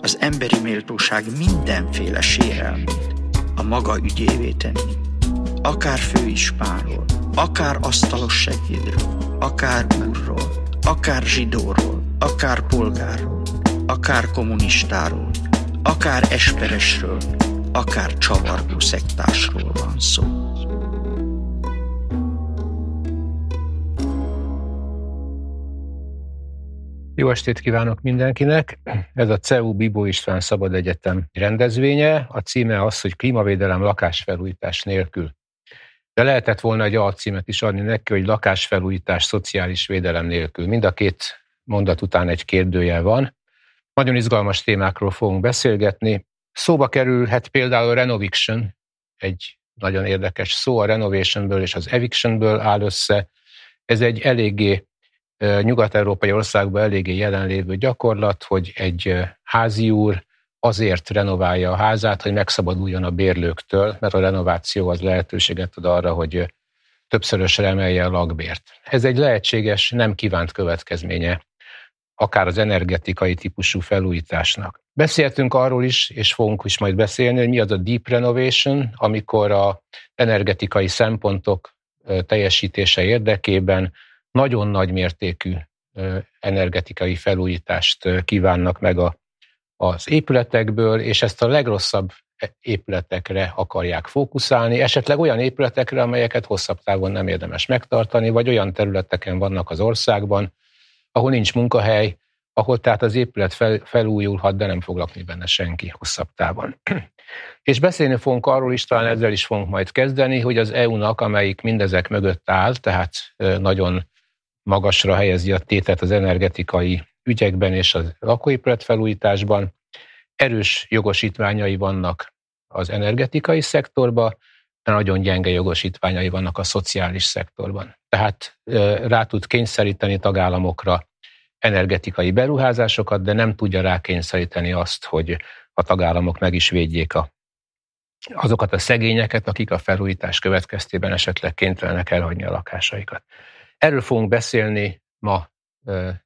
az emberi méltóság mindenféle sérelmét a maga ügyévé tenni. Akár főispánról, akár asztalos segédről, akár úrról, akár zsidóról, akár polgárról, akár kommunistáról, akár esperesről, akár csavargó szektársról van szó. Jó estét kívánok mindenkinek! Ez a CEU Bibó István Szabad Egyetem rendezvénye. A címe az, hogy klímavédelem lakásfelújítás nélkül. De lehetett volna egy alcímet is adni neki, hogy lakásfelújítás szociális védelem nélkül. Mind a két mondat után egy kérdőjel van. Nagyon izgalmas témákról fogunk beszélgetni. Szóba kerülhet például Renoviction, egy nagyon érdekes szó, a renovationből és az evictionből áll össze. Ez egy eléggé nyugat-európai országban eléggé jelenlévő gyakorlat, hogy egy háziúr azért renoválja a házát, hogy megszabaduljon a bérlőktől, mert a renováció az lehetőséget ad arra, hogy többszörösre emelje a lakbért. Ez egy lehetséges, nem kívánt következménye, akár az energetikai típusú felújításnak. Beszéltünk arról is, és fogunk is majd beszélni, hogy mi az a Deep Renovation, amikor az energetikai szempontok teljesítése érdekében nagyon nagy mértékű energetikai felújítást kívánnak meg az épületekből, és ezt a legrosszabb épületekre akarják fókuszálni, esetleg olyan épületekre, amelyeket hosszabb távon nem érdemes megtartani, vagy olyan területeken vannak az országban, ahol nincs munkahely, ahol tehát az épület felújulhat, de nem fog lakni benne senki hosszabb távon. És beszélni fogunk arról is, talán ezzel is fogunk majd kezdeni, hogy az EU-nak, amelyik mindezek mögött áll, tehát nagyon magasra helyezi a tétet az energetikai ügyekben és a lakóépület felújításban, erős jogosítványai vannak az energetikai szektorban, de nagyon gyenge jogosítványai vannak a szociális szektorban. Tehát rá tud kényszeríteni tagállamokra energetikai beruházásokat, de nem tudja rákényszeríteni azt, hogy a tagállamok meg is védjék azokat a szegényeket, akik a felújítás következtében esetleg kénytelenek elhagyni a lakásaikat. Erről fogunk beszélni ma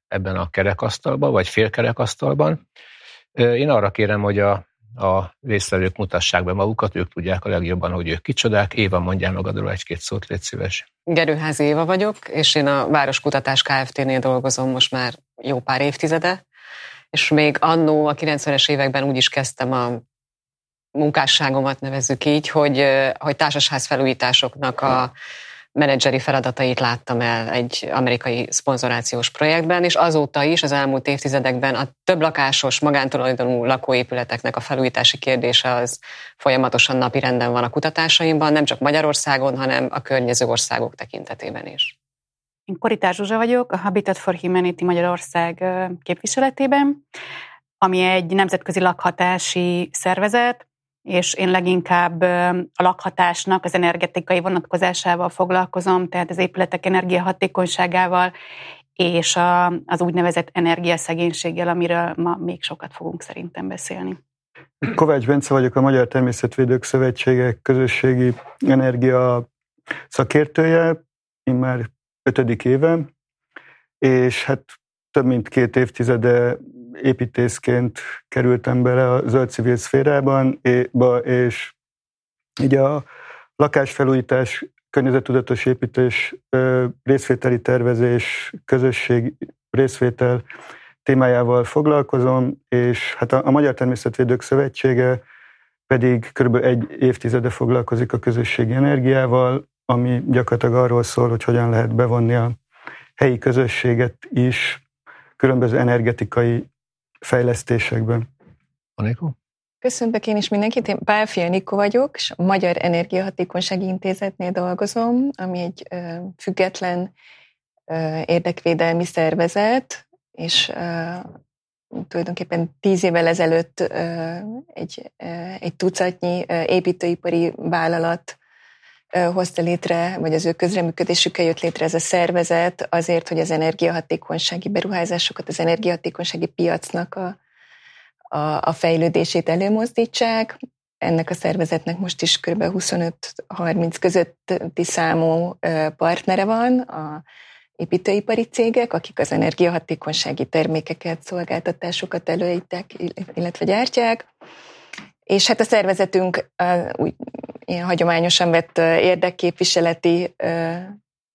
ebben a kerekasztalban, vagy félkerekasztalban. Én arra kérem, hogy a résztvevők mutassák be magukat, ők tudják a legjobban, hogy ők kicsodák. Éva, mondjál magadról egy-két szót, légy szíves. Gerőházi Éva vagyok, és én a Városkutatás Kft.-nél dolgozom most már jó pár évtizede, és még annó a 90-es években úgy is kezdtem a munkásságomat, nevezzük így, hogy társasházfelújításoknak a menedzseri feladatait láttam el egy amerikai szponzorációs projektben, és azóta is az elmúlt évtizedekben a több lakásos, magántulajdonú lakóépületeknek a felújítási kérdése az folyamatosan napirenden van a kutatásaimban, nem csak Magyarországon, hanem a környező országok tekintetében is. Én Koritár Zsuzsa vagyok, a Habitat for Humanity Magyarország képviseletében, ami egy nemzetközi lakhatási szervezet, és én leginkább a lakhatásnak az energetikai vonatkozásával foglalkozom, tehát az épületek energiahatékonyságával és az úgynevezett energiaszegénységgel, amiről ma még sokat fogunk szerintem beszélni. Kovács Bence vagyok, a Magyar Természetvédők Szövetsége közösségi energia szakértője, én már 5. éve, és hát több mint 2 évtizede építészként kerültem bele a zöld civil szférában, és így a lakásfelújítás, környezettudatos építés, részvételi tervezés, közösség részvétel témájával foglalkozom, és hát a Magyar Természetvédők Szövetsége pedig kb. Egy évtizede foglalkozik a közösségi energiával, ami gyakorlatilag arról szól, hogy hogyan lehet bevonni a helyi közösséget is különböző energetikai fejlesztésekben. Anikó? Köszöntök én is mindenkit, én Pálfi Anikó vagyok, és a Magyar Energiahatékonysági Intézetnél dolgozom, ami egy független érdekvédelmi szervezet, és tulajdonképpen 10 évvel ezelőtt egy tucatnyi építőipari vállalat hozta létre, vagy az ő közreműködésükkel jött létre ez a szervezet azért, hogy az energiahatékonysági beruházásokat, az energiahatékonysági piacnak a fejlődését előmozdítsák. Ennek a szervezetnek most is kb. 25-30 közötti számú partnere van, a építőipari cégek, akik az energiahatékonysági termékeket, szolgáltatásokat előállítják, illetve gyártják. És hát a szervezetünk ilyen hagyományosan vett érdekképviseleti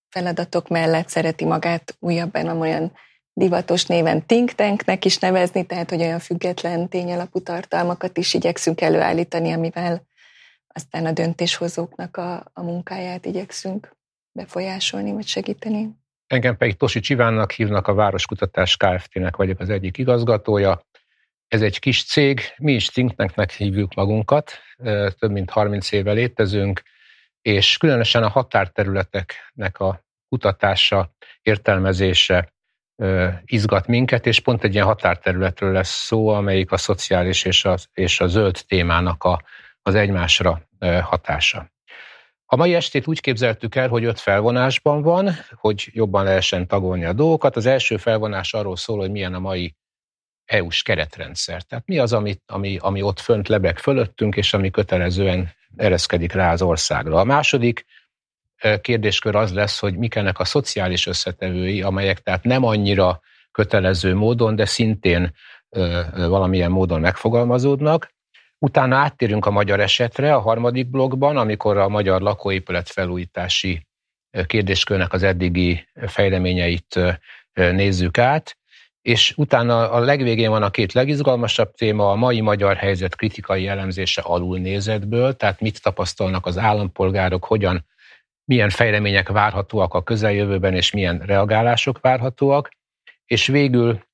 feladatok mellett szereti magát újabban olyan divatos néven think tanknek is nevezni, tehát hogy olyan független tényalapú tartalmakat is igyekszünk előállítani, amivel aztán a döntéshozóknak a munkáját igyekszünk befolyásolni vagy segíteni. Engem pedig Tosi Csivánnak hívnak, a Városkutatás Kft.-nek vagyok az egyik igazgatója. Ez egy kis cég, mi is think tanknek hívjuk magunkat, több mint 30 éve létezünk, és különösen a határterületeknek a kutatása, értelmezése izgat minket, és pont egy ilyen határterületről lesz szó, amelyik a szociális és a zöld témának az egymásra hatása. A mai estét úgy képzeltük el, hogy 5 felvonásban van, hogy jobban lehessen tagolni a dolgokat. Az első felvonás arról szól, hogy milyen a mai EU-s keretrendszer. Tehát mi az, ami ott fönt lebeg fölöttünk, és ami kötelezően ereszkedik rá az országra. A második kérdéskör az lesz, hogy mik ennek a szociális összetevői, amelyek tehát nem annyira kötelező módon, de szintén valamilyen módon megfogalmazódnak. Utána áttérünk a magyar esetre a harmadik blokkban, amikor a magyar lakóépület felújítási kérdéskörnek az eddigi fejleményeit nézzük át, és utána a legvégén van a 2 legizgalmasabb téma, a mai magyar helyzet kritikai elemzése alulnézetből, tehát mit tapasztalnak az állampolgárok, milyen fejlemények várhatóak a közeljövőben, és milyen reagálások várhatóak, és végül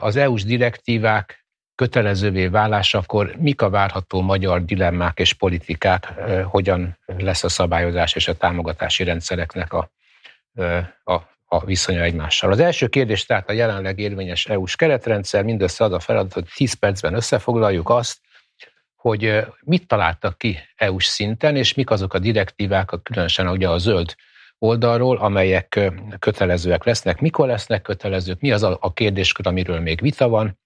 az EU-s direktívák kötelezővé válásakor mik a várható magyar dilemmák és politikák, hogyan lesz a szabályozás és a támogatási rendszereknek a viszonya egymással. Az első kérdés tehát a jelenleg érvényes EU-s keretrendszer, mindössze az a feladat, hogy 10 percben összefoglaljuk azt, hogy mit találtak ki EU-s szinten, és mik azok a direktívák, különösen ugye a zöld oldalról, amelyek kötelezőek lesznek, mikor lesznek kötelezők, mi az a kérdéskör, amiről még vita van.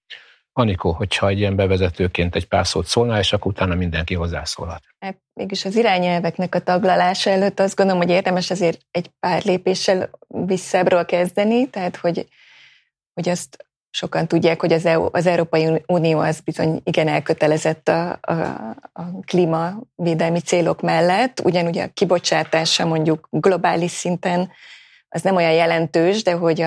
Anikó, hogyha egy ilyen bevezetőként egy pár szót szólnál, és akkor utána mindenki hozzászólhat. Hát mégis az irányelveknek a taglalása előtt azt gondolom, hogy érdemes azért egy pár lépéssel visszábbról kezdeni, tehát hogy azt sokan tudják, hogy az Európai Unió az bizony igen elkötelezett a klímavédelmi célok mellett, ugyanúgy a kibocsátása mondjuk globális szinten az nem olyan jelentős, de hogy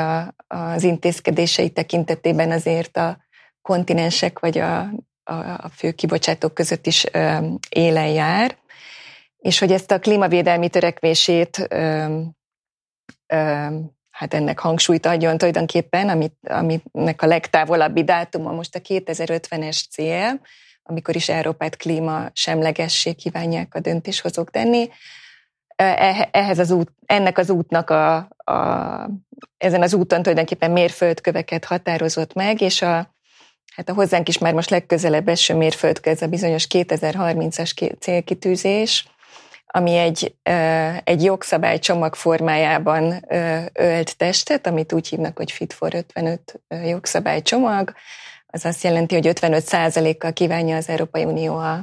az intézkedései tekintetében azért a kontinensek vagy a fő kibocsátók között is élen jár, és hogy ezt a klímavédelmi törekvését hát ennek hangsúlyt adjon tulajdonképpen, aminek a legtávolabbi dátuma most a 2050-es cél, amikor is Európát klímasemlegessé kívánják a döntéshozók tenni. Ennek az útnak ezen az úton tulajdonképpen mérföldköveket határozott meg, és hát a hozzánk is már most legközelebb eső mérföldkő ez a bizonyos 2030-as célkitűzés, ami egy jogszabálycsomag formájában ölt testet, amit úgy hívnak, hogy Fit for 55 jogszabálycsomag. Az azt jelenti, hogy 55%-kal kívánja az Európai Unió a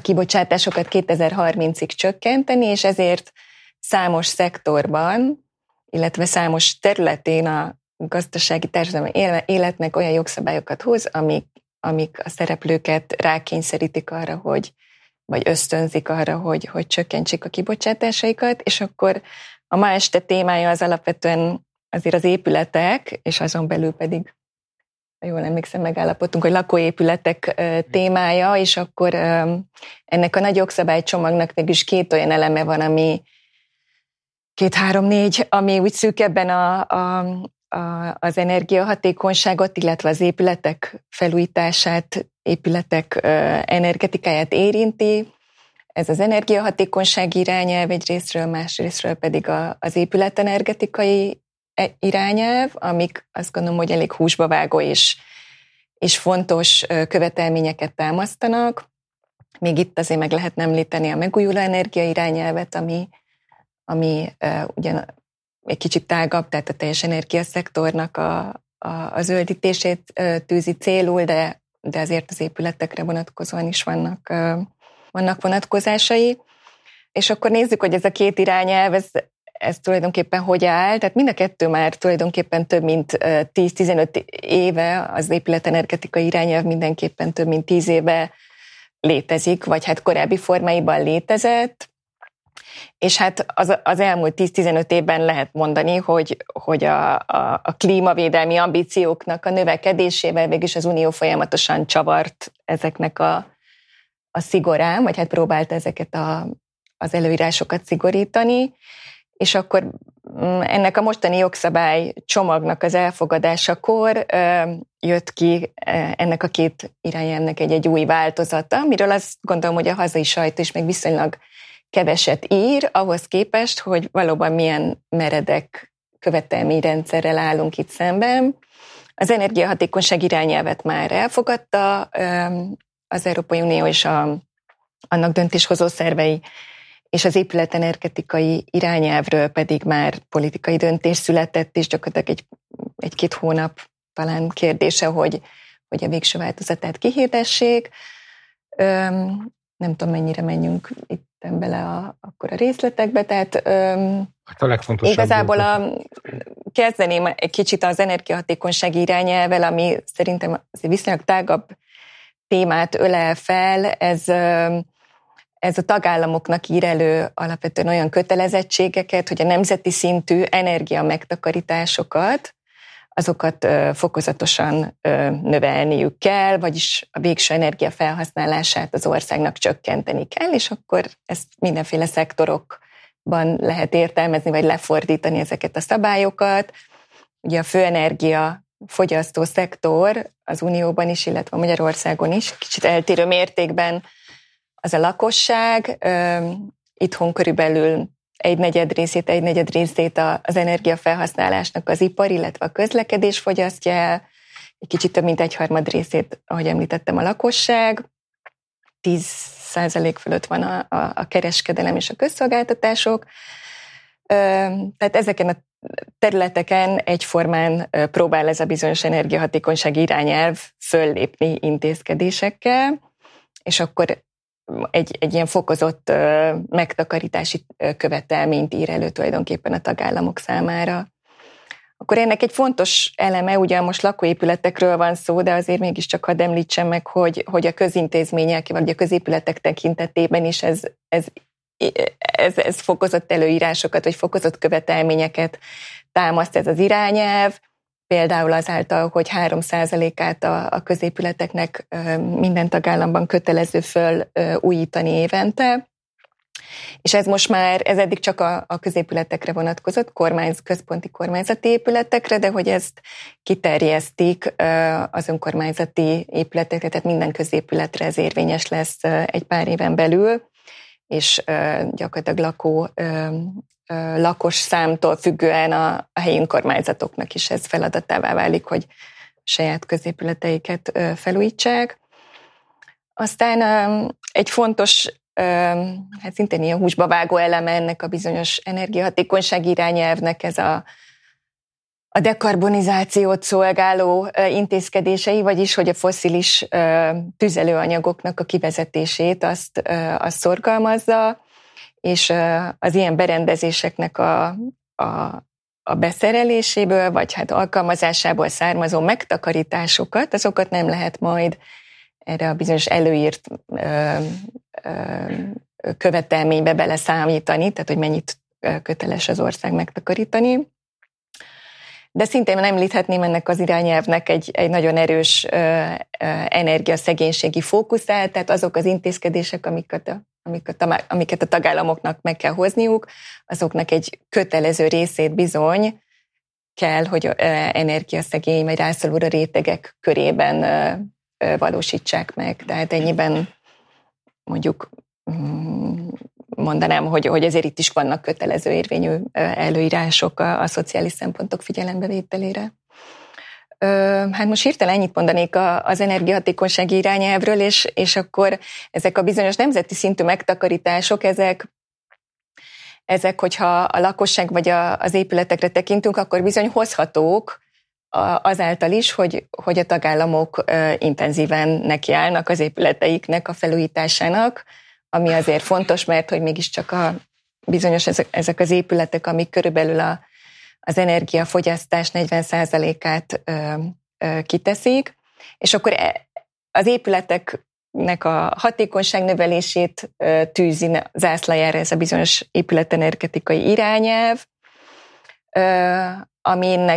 kibocsátásokat 2030-ig csökkenteni, és ezért számos szektorban, illetve számos területén a gazdasági társadalmi életnek olyan jogszabályokat hoz, amik a szereplőket rákényszerítik arra, vagy ösztönzik arra, hogy csökkentsék a kibocsátásaikat, és akkor a ma este témája az alapvetően azért az épületek, és azon belül pedig, jól emlékszem, megállapodtunk, hogy lakóépületek témája, és akkor ennek a nagy jogszabálycsomagnak mégis 2 olyan eleme van, ami 2, 3, 4, ami úgy szűkebben az energiahatékonyságot, illetve az épületek felújítását, épületek energetikáját érinti. Ez az energiahatékonyság irányelv egy részről, más részről pedig az épületenergetikai irányelv, amik azt gondolom, hogy elég húsba vágó és és fontos követelményeket támasztanak. Még itt azért meg lehet említeni a megújuló energia irányelvet, ami ugyan egy kicsit tágabb, tehát a teljes energiaszektornak a zöldítését tűzi célul, de azért az épületekre vonatkozóan is vannak vonatkozásai. És akkor nézzük, hogy ez a két irányelv, ez tulajdonképpen hogy áll, tehát mind a kettő már tulajdonképpen több mint 10-15 éve, az épületenergetikai irányelv mindenképpen több mint 10 éve létezik, vagy hát korábbi formáiban létezett, és hát az elmúlt 10-15 évben lehet mondani, hogy a klímavédelmi ambícióknak a növekedésével végülis az Unió folyamatosan csavart ezeknek a szigorán, vagy hát próbálta ezeket az előírásokat szigorítani, és akkor ennek a mostani jogszabály csomagnak az elfogadásakor jött ki ennek a két irányelvnek egy új változata, amiről azt gondolom, hogy a hazai sajtó is még viszonylag keveset ír, ahhoz képest, hogy valóban milyen meredek követelményrendszerrel állunk itt szemben. Az energiahatékonyság irányelvet már elfogadta az Európai Unió és annak döntéshozó szervei, és az épületenergetikai irányelvről pedig már politikai döntés született, és gyakorlatilag egy-két hónap talán kérdése, hogy a végső változatát kihirdessék. Nem tudom, mennyire menjünk itt bele akkor a részletekbe, tehát igazából kezdeném egy kicsit az energiahatékonyság irányelvvel, ami szerintem viszonylag tágabb témát ölel fel, ez a tagállamoknak ír elő alapvetően olyan kötelezettségeket, hogy a nemzeti szintű energia megtakarításokat, azokat fokozatosan növelniük kell, vagyis a végső energia felhasználását az országnak csökkenteni kell, és akkor ezt mindenféle szektorokban lehet értelmezni, vagy lefordítani ezeket a szabályokat. Ugye a főenergia fogyasztó szektor az Unióban is, illetve Magyarországon is, kicsit eltérő mértékben az a lakosság, itthon körülbelül egy negyed részét az energiafelhasználásnak az ipar, illetve a közlekedés fogyasztja el, egy kicsit több mint egyharmad részét, ahogy említettem, a lakosság, 10% fölött van a kereskedelem és a közszolgáltatások, tehát ezeken a területeken egyformán próbál ez a bizonyos energiahatékonyság irányelv föllépni intézkedésekkel, és akkor egy ilyen fokozott megtakarítási követelményt ír elő tulajdonképpen a tagállamok számára. Akkor ennek egy fontos eleme, ugye most lakóépületekről van szó, de azért mégiscsak hadd említsem meg, hogy a közintézmények, vagy a középületek tekintetében is ez fokozott előírásokat, vagy fokozott követelményeket támaszt ez az irányelv. Például azáltal, hogy 3%-át a középületeknek minden tagállamban kötelező föl újítani évente, és ez most már, ez eddig csak a középületekre vonatkozott, központi kormányzati épületekre, de hogy ezt kiterjesztik az önkormányzati épületekre, tehát minden középületre ez érvényes lesz egy pár éven belül, és gyakorlatilag lakos számtól függően a helyi önkormányzatoknak is ez feladatává válik, hogy saját középületeiket felújítsák. Aztán egy fontos, hát szintén ilyen húsba vágó eleme ennek a bizonyos energiahatékonyság irányelvnek ez a dekarbonizációt szolgáló intézkedései, vagyis hogy a fosszilis tüzelőanyagoknak a kivezetését azt szorgalmazza, és az ilyen berendezéseknek a beszereléséből, vagy hát alkalmazásából származó megtakarításokat, azokat nem lehet majd erre a bizonyos előírt követelménybe beleszámítani, tehát hogy mennyit köteles az ország megtakarítani. De szintén említhetném ennek az irányelvnek egy nagyon erős energiaszegénységi fókuszát, tehát azok az intézkedések, amiket a tagállamoknak meg kell hozniuk, azoknak egy kötelező részét bizony kell, hogy energiaszegény vagy rászoruló rétegek körében valósítsák meg. Tehát ennyiben mondjuk mondanám, hogy ezért itt is vannak kötelező érvényű előírások a szociális szempontok figyelembevételére. Hát most hirtelen ennyit mondanék az energiahatékonysági irányelvről, és akkor ezek a bizonyos nemzeti szintű megtakarítások, ezek hogyha a lakosság vagy az épületekre tekintünk, akkor bizony hozhatók azáltal is, hogy a tagállamok intenzíven nekiállnak az épületeiknek a felújításának, ami azért fontos, mert hogy mégiscsak bizonyos ezek az épületek, amik körülbelül az energiafogyasztás 40%-át kiteszik, és akkor az épületeknek a hatékonyság növelését tűzi zászlajára ez a bizonyos épületenergetikai irányelv,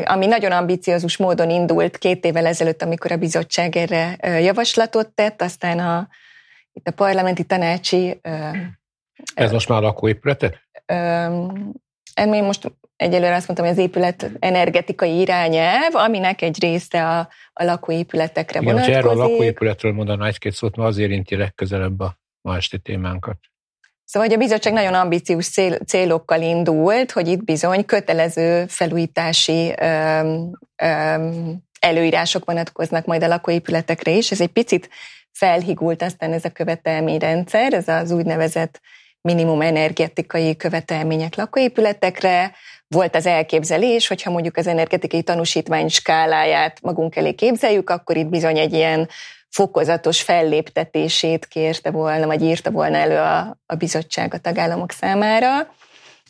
ami nagyon ambiciózus módon indult 2 évvel ezelőtt, amikor a bizottság erre javaslatot tett, aztán itt a parlamenti tanácsi... Ez most már lakóépületet? Én most egyelőre azt mondtam, hogy az épület energetikai irányelv, aminek egy része a lakóépületekre vonatkozik. Igen, erről a lakóépületről mondaná egy-két szót, ma az érinti legközelebb a ma esti témánkat. Szóval, hogy a bizottság nagyon ambíciós célokkal indult, hogy itt bizony kötelező felújítási előírások vonatkoznak majd a lakóépületekre is. Ez egy picit felhigult aztán ez a követelményrendszer, ez az úgynevezett minimum energetikai követelmények lakóépületekre. Volt az elképzelés, hogyha mondjuk az energetikai tanúsítvány skáláját magunk elé képzeljük, akkor itt bizony egy ilyen fokozatos felléptetését kérte volna, vagy írta volna elő a bizottság a tagállamok számára,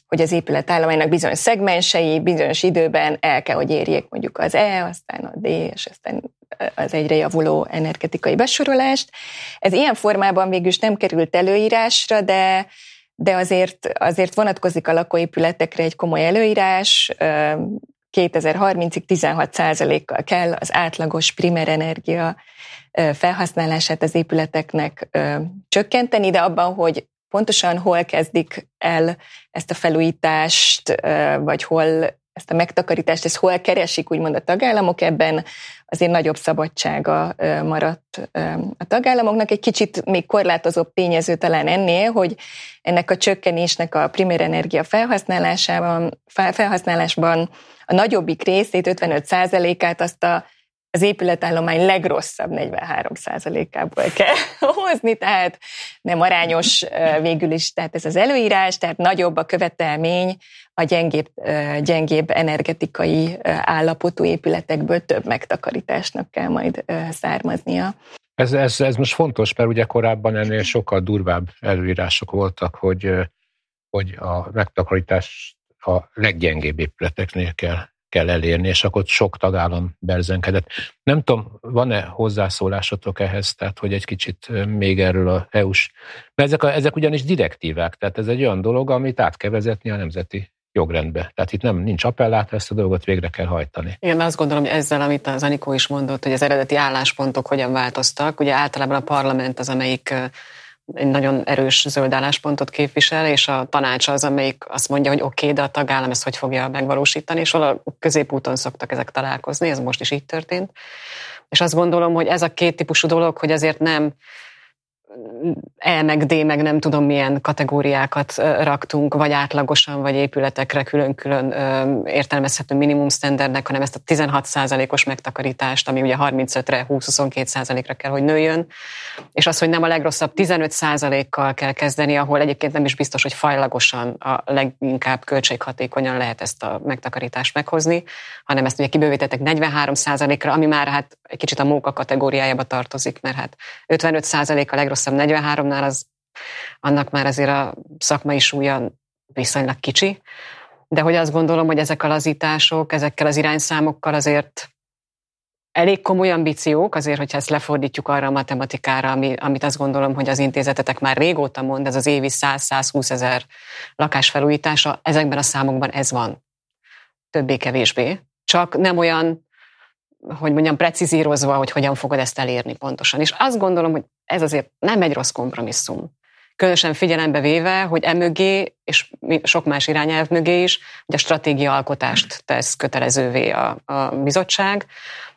hogy az épület állománynak bizonyos szegmensei bizonyos időben el kell, hogy érjék mondjuk az E, aztán a D, és aztán az egyre javuló energetikai besorolást. Ez ilyen formában végülis nem került előírásra, de azért vonatkozik a lakóépületekre egy komoly előírás, 2030-ig 16%-kal kell az átlagos primer energia felhasználását az épületeknek csökkenteni, de abban, hogy pontosan hol kezdik el ezt a felújítást, vagy hol ezt a megtakarítást, ezt hol keresik, úgymond a tagállamok, ebben azért nagyobb szabadsága maradt a tagállamoknak. Egy kicsit még korlátozóbb tényező talán ennél, hogy ennek a csökkenésnek a primér energia felhasználásban a nagyobbik részét, 55%-át azt az épületállomány legrosszabb 43%-ából kell hozni, tehát nem arányos végül is, tehát ez az előírás, tehát nagyobb a követelmény a gyengébb energetikai állapotú épületekből több megtakarításnak kell majd származnia. Ez most fontos, mert ugye korábban ennél sokkal durvább előírások voltak, hogy a megtakarítást a leggyengébb épületeknél kell elérni, és akkor sok tagállam berzenkedett. Nem tudom, van-e hozzászólásotok ehhez, tehát hogy egy kicsit még erről a EU-s... Mert ezek ugyanis direktívák, tehát ez egy olyan dolog, amit át kell vezetni a nemzeti jogrendbe. Tehát itt nincs appellát, ezt a dolgot végre kell hajtani. Igen, azt gondolom, hogy ezzel, amit az Anikó is mondott, hogy az eredeti álláspontok hogyan változtak. Ugye általában a parlament az, amelyik egy nagyon erős zöld álláspontot képvisel, és a tanács az, amelyik azt mondja, hogy oké, de a tagállam ezt hogy fogja megvalósítani, és a középúton szoktak ezek találkozni, ez most is így történt. És azt gondolom, hogy ez a két típusú dolog, hogy azért nem E meg D meg nem tudom milyen kategóriákat raktunk, vagy átlagosan, vagy épületekre külön-külön értelmezhető minimum standardnek, hanem ezt a 16%-os megtakarítást, ami ugye 35-re, 20-22%-ra kell, hogy nőjön, és az, hogy nem a legrosszabb 15%-kal kell kezdeni, ahol egyébként nem is biztos, hogy fajlagosan a leginkább költséghatékonyan lehet ezt a megtakarítást meghozni, hanem ezt ugye kibővítettek 43%-ra, ami már hát egy kicsit a móka kategóriájába tartozik, mert hát 55% a legrosszabb 43-nál, annak már azért a szakmai súlya viszonylag kicsi, de hogy azt gondolom, hogy ezek a lazítások, ezekkel az irányszámokkal azért elég komoly ambíciók, azért, hogyha ezt lefordítjuk arra a matematikára, amit azt gondolom, hogy az intézetetek már régóta mond, ez az évi 100-120 000 lakásfelújítása, ezekben a számokban ez van. Többé-kevésbé. Csak nem olyan, hogy mondjam, precizírozva, hogy hogyan fogod ezt elérni pontosan. És azt gondolom, hogy ez azért nem egy rossz kompromisszum. Különösen figyelembe véve, hogy emögé, és sok más irányelv mögé is, hogy a stratégiaalkotást tesz kötelezővé a bizottság,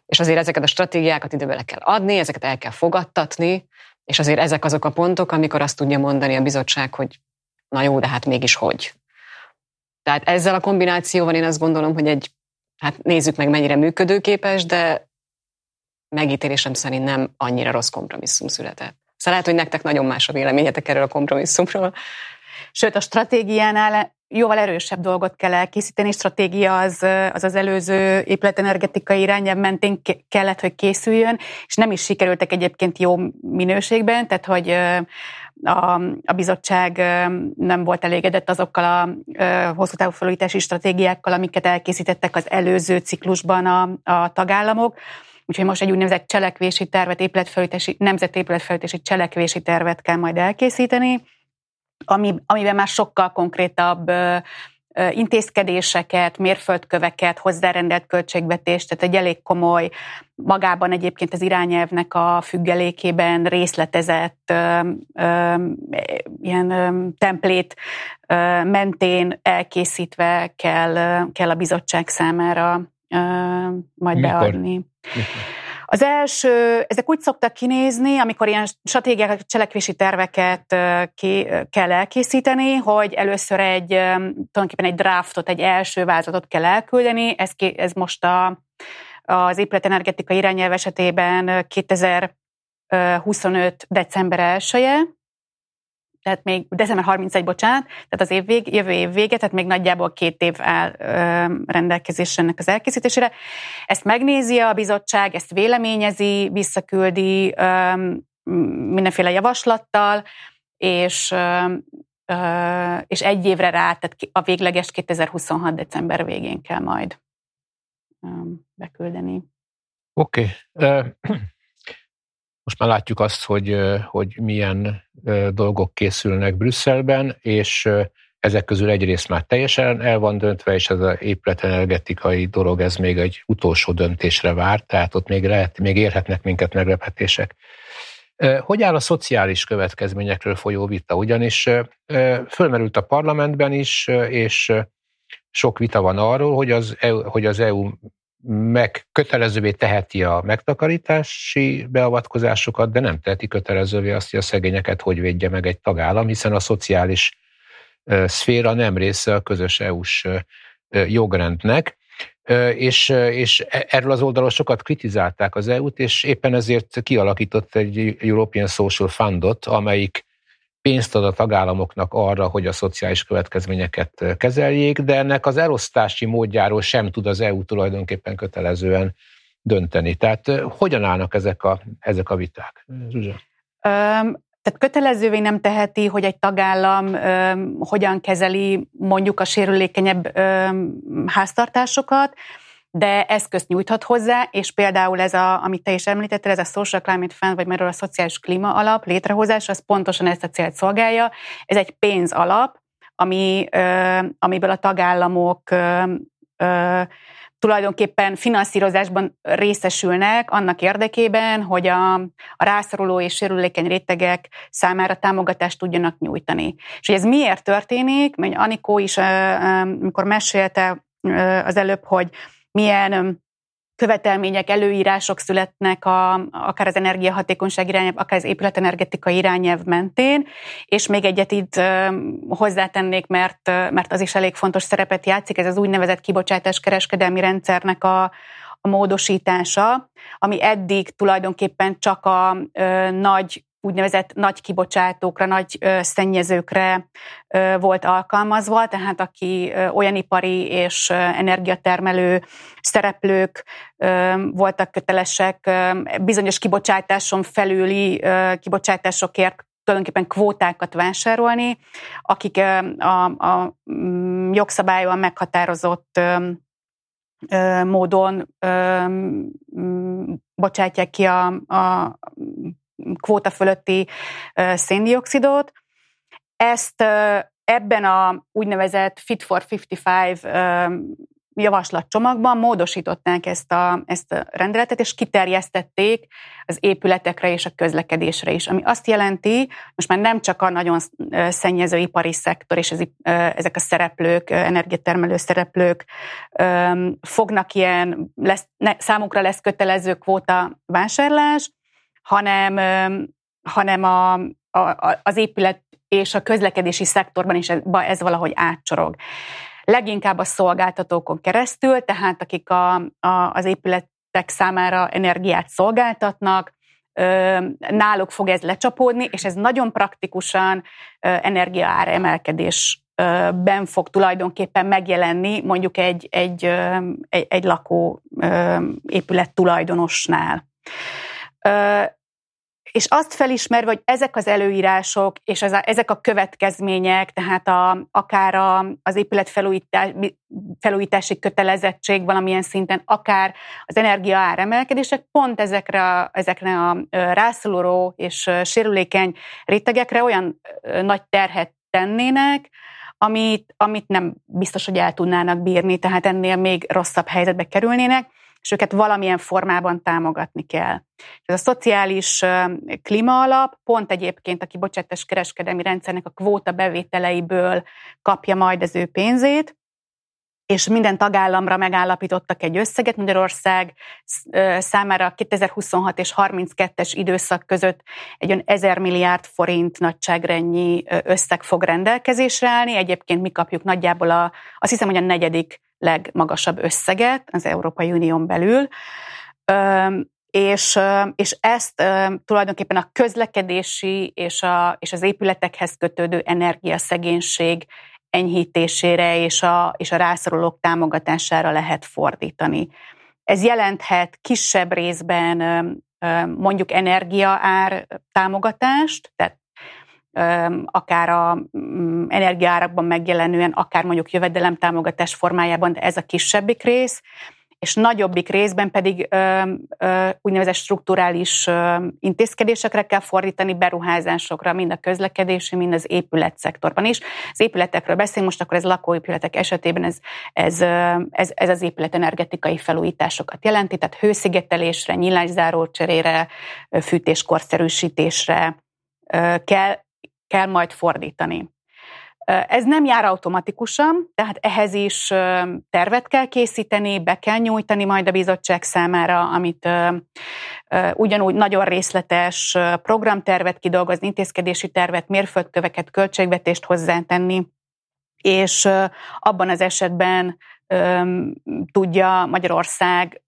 és azért ezeket a stratégiákat időbe le kell adni, ezeket el kell fogadtatni, és azért ezek azok a pontok, amikor azt tudja mondani a bizottság, hogy na jó, de hát mégis hogy. Tehát ezzel a kombinációval én azt gondolom, hogy hát nézzük meg, mennyire működőképes, de megítélésem szerint nem annyira rossz kompromisszum született. Szóval lehet, hogy nektek nagyon más a véleményetek erről a kompromisszumról. Sőt, a stratégiánál jóval erősebb dolgot kell elkészíteni. Stratégia az előző épületenergetikai irányelv mentén kellett, hogy készüljön, és nem is sikerültek egyébként jó minőségben, tehát hogy a bizottság nem volt elégedett azokkal a hosszú távú felújítási stratégiákkal, amiket elkészítettek az előző ciklusban a tagállamok. Úgyhogy most egy úgynevezett cselekvési tervet, nemzetépületfelújítási cselekvési tervet kell majd elkészíteni, amiben már sokkal konkrétabb intézkedéseket, mérföldköveket, hozzárendelt költségvetést, tehát egy elég komoly, magában egyébként az irányelvnek a függelékében részletezett ilyen templét mentén elkészítve kell a bizottság számára majd beadni. Az első, ezek úgy szoktak kinézni, amikor ilyen stratégiákat, cselekvési terveket kell elkészíteni, hogy először tulajdonképpen egy draftot, egy első változatot kell elküldeni. Ez most az épületenergetika irányelv esetében 2025. december 1-je, tehát még december 31, bocsánat, tehát az jövő év vége, tehát még nagyjából 2 év áll rendelkezésre ennek az elkészítésére. Ezt megnézi a bizottság, ezt véleményezi, visszaküldi mindenféle javaslattal, és 1 évre rá, tehát a végleges 2026. december végén kell majd beküldeni. Oké. Most már látjuk azt, hogy milyen dolgok készülnek Brüsszelben, és ezek közül egyrészt már teljesen el van döntve, és ez az épületenergetikai dolog, ez még egy utolsó döntésre vár, tehát ott még érhetnek minket meglepetések. Hogy áll a szociális következményekről folyó vita? Ugyanis fölmerült a parlamentben is, és sok vita van arról, hogy az EU kötelezővé teheti a megtakarítási beavatkozásokat, de nem teheti kötelezővé azt, hogy a szegényeket hogy védje meg egy tagállam, hiszen a szociális szféra nem része a közös EU-s jogrendnek, és erről az oldalról sokat kritizálták az EU-t, és éppen ezért kialakított egy European Social Fundot, amelyik pénzt ad a tagállamoknak arra, hogy a szociális következményeket kezeljék, de ennek az elosztási módjáról sem tud az EU tulajdonképpen kötelezően dönteni. Tehát hogyan állnak ezek a viták? Zsuzsa? Tehát kötelezővé nem teheti, hogy egy tagállam hogyan kezeli mondjuk a sérülékenyebb háztartásokat, de eszközt nyújthat hozzá, és például amit te is említettél, ez a Social Climate Fund, vagy már a Szociális Klíma Alap létrehozása, az pontosan ezt a célt szolgálja. Ez egy pénzalap, amiből a tagállamok tulajdonképpen finanszírozásban részesülnek annak érdekében, hogy a rászoruló és sérülékeny rétegek számára támogatást tudjanak nyújtani. És hogy ez miért történik, mert Anikó is, amikor mesélte az előbb, hogy milyen követelmények, előírások születnek akár az energiahatékonyság irányelv, akár az épületenergetika irányelv mentén, és még egyet itt hozzátennék, mert az is elég fontos szerepet játszik, ez az úgynevezett kibocsátáskereskedelmi rendszernek a módosítása, ami eddig tulajdonképpen csak a úgynevezett nagy kibocsátókra, nagy szennyezőkre volt alkalmazva, tehát aki olyan ipari és energiatermelő szereplők voltak kötelesek bizonyos kibocsátáson felüli kibocsátásokért tulajdonképpen kvótákat vásárolni, akik a jogszabályon meghatározott módon bocsátják ki a kvóta fölötti széndioxidot. Ezt ebben a úgynevezett Fit for 55 javaslatcsomagban módosították ezt a rendeletet, és kiterjesztették az épületekre és a közlekedésre is, ami azt jelenti, most már nem csak a nagyon szennyező ipari szektor és ezek a szereplők, energiatermelő szereplők fognak számukra lesz kötelező kvóta vásárlás, hanem az épület és a közlekedési szektorban is ez valahogy átcsorog. Leginkább a szolgáltatókon keresztül, tehát akik az épület számára energiát szolgáltatnak, náluk fog ez lecsapódni, és ez nagyon praktikusan energiaár emelkedésben fog tulajdonképpen megjelenni mondjuk egy lakó épület tulajdonosnál. És azt felismerve, hogy ezek az előírások és ezek a következmények, tehát akár az épület felújítási kötelezettség valamilyen szinten, akár az energia áremelkedések pont ezekre a rászoruló és sérülékeny rétegekre olyan nagy terhet tennének, amit nem biztos, hogy el tudnának bírni, tehát ennél még rosszabb helyzetbe kerülnének, és őket valamilyen formában támogatni kell. Ez a szociális klímaalap pont egyébként a kibocsátás kereskedelmi rendszernek a kvóta bevételeiből kapja majd az ő pénzét, és minden tagállamra megállapítottak egy összeget. Magyarország számára 2026 és 32-es időszak között egy olyan 1000 milliárd forint nagyságrennyi összeg fog rendelkezésre állni. Egyébként mi kapjuk nagyjából azt hiszem, hogy a negyedik legmagasabb összeget az Európai Unión belül, és ezt tulajdonképpen a közlekedési és az épületekhez kötődő energiaszegénység enyhítésére és a rászorulók támogatására lehet fordítani. Ez jelenthet kisebb részben mondjuk energiaár támogatást, tehát akár a energiaárakban megjelenően, akár mondjuk jövedelemtámogatás formájában, de ez a kisebbik rész, és nagyobbik részben pedig úgynevezett strukturális intézkedésekre kell fordítani, beruházásokra, mind a közlekedési, mind az épületszektorban is. Az épületekről beszélünk, most akkor ez lakóépületek esetében ez az épületenergetikai felújításokat jelenti, tehát hőszigetelésre, nyílászárócserére, fűtéskorszerűsítésre kell majd fordítani. Ez nem jár automatikusan, tehát ehhez is tervet kell készíteni, be kell nyújtani majd a bizottság számára, amit ugyanúgy nagyon részletes programtervet kidolgozni, intézkedési tervet, mérföldköveket, költségvetést hozzátenni, és abban az esetben tudja Magyarország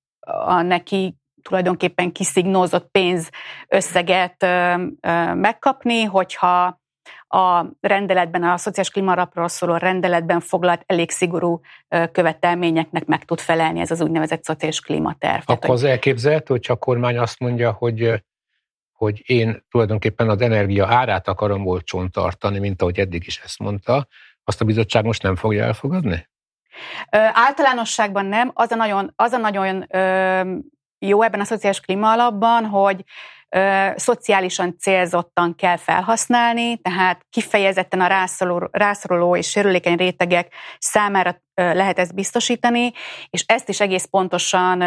a neki tulajdonképpen kiszignózott pénzösszeget megkapni, hogyha a rendeletben, a szociális klímarapról szóló rendeletben foglalt elég szigorú követelményeknek meg tud felelni ez az úgynevezett szociális klímaterv. Akkor az elképzelhető, hogyha a kormány azt mondja, hogy én tulajdonképpen az energia árát akarom olcsón tartani, mint ahogy eddig is ezt mondta, azt a bizottság most nem fogja elfogadni? Általánosságban nem. Az a nagyon jó ebben a szociális klímaalapban, hogy szociálisan célzottan kell felhasználni, tehát kifejezetten a rászoruló és sérülékeny rétegek számára lehet ezt biztosítani, és ezt is egész pontosan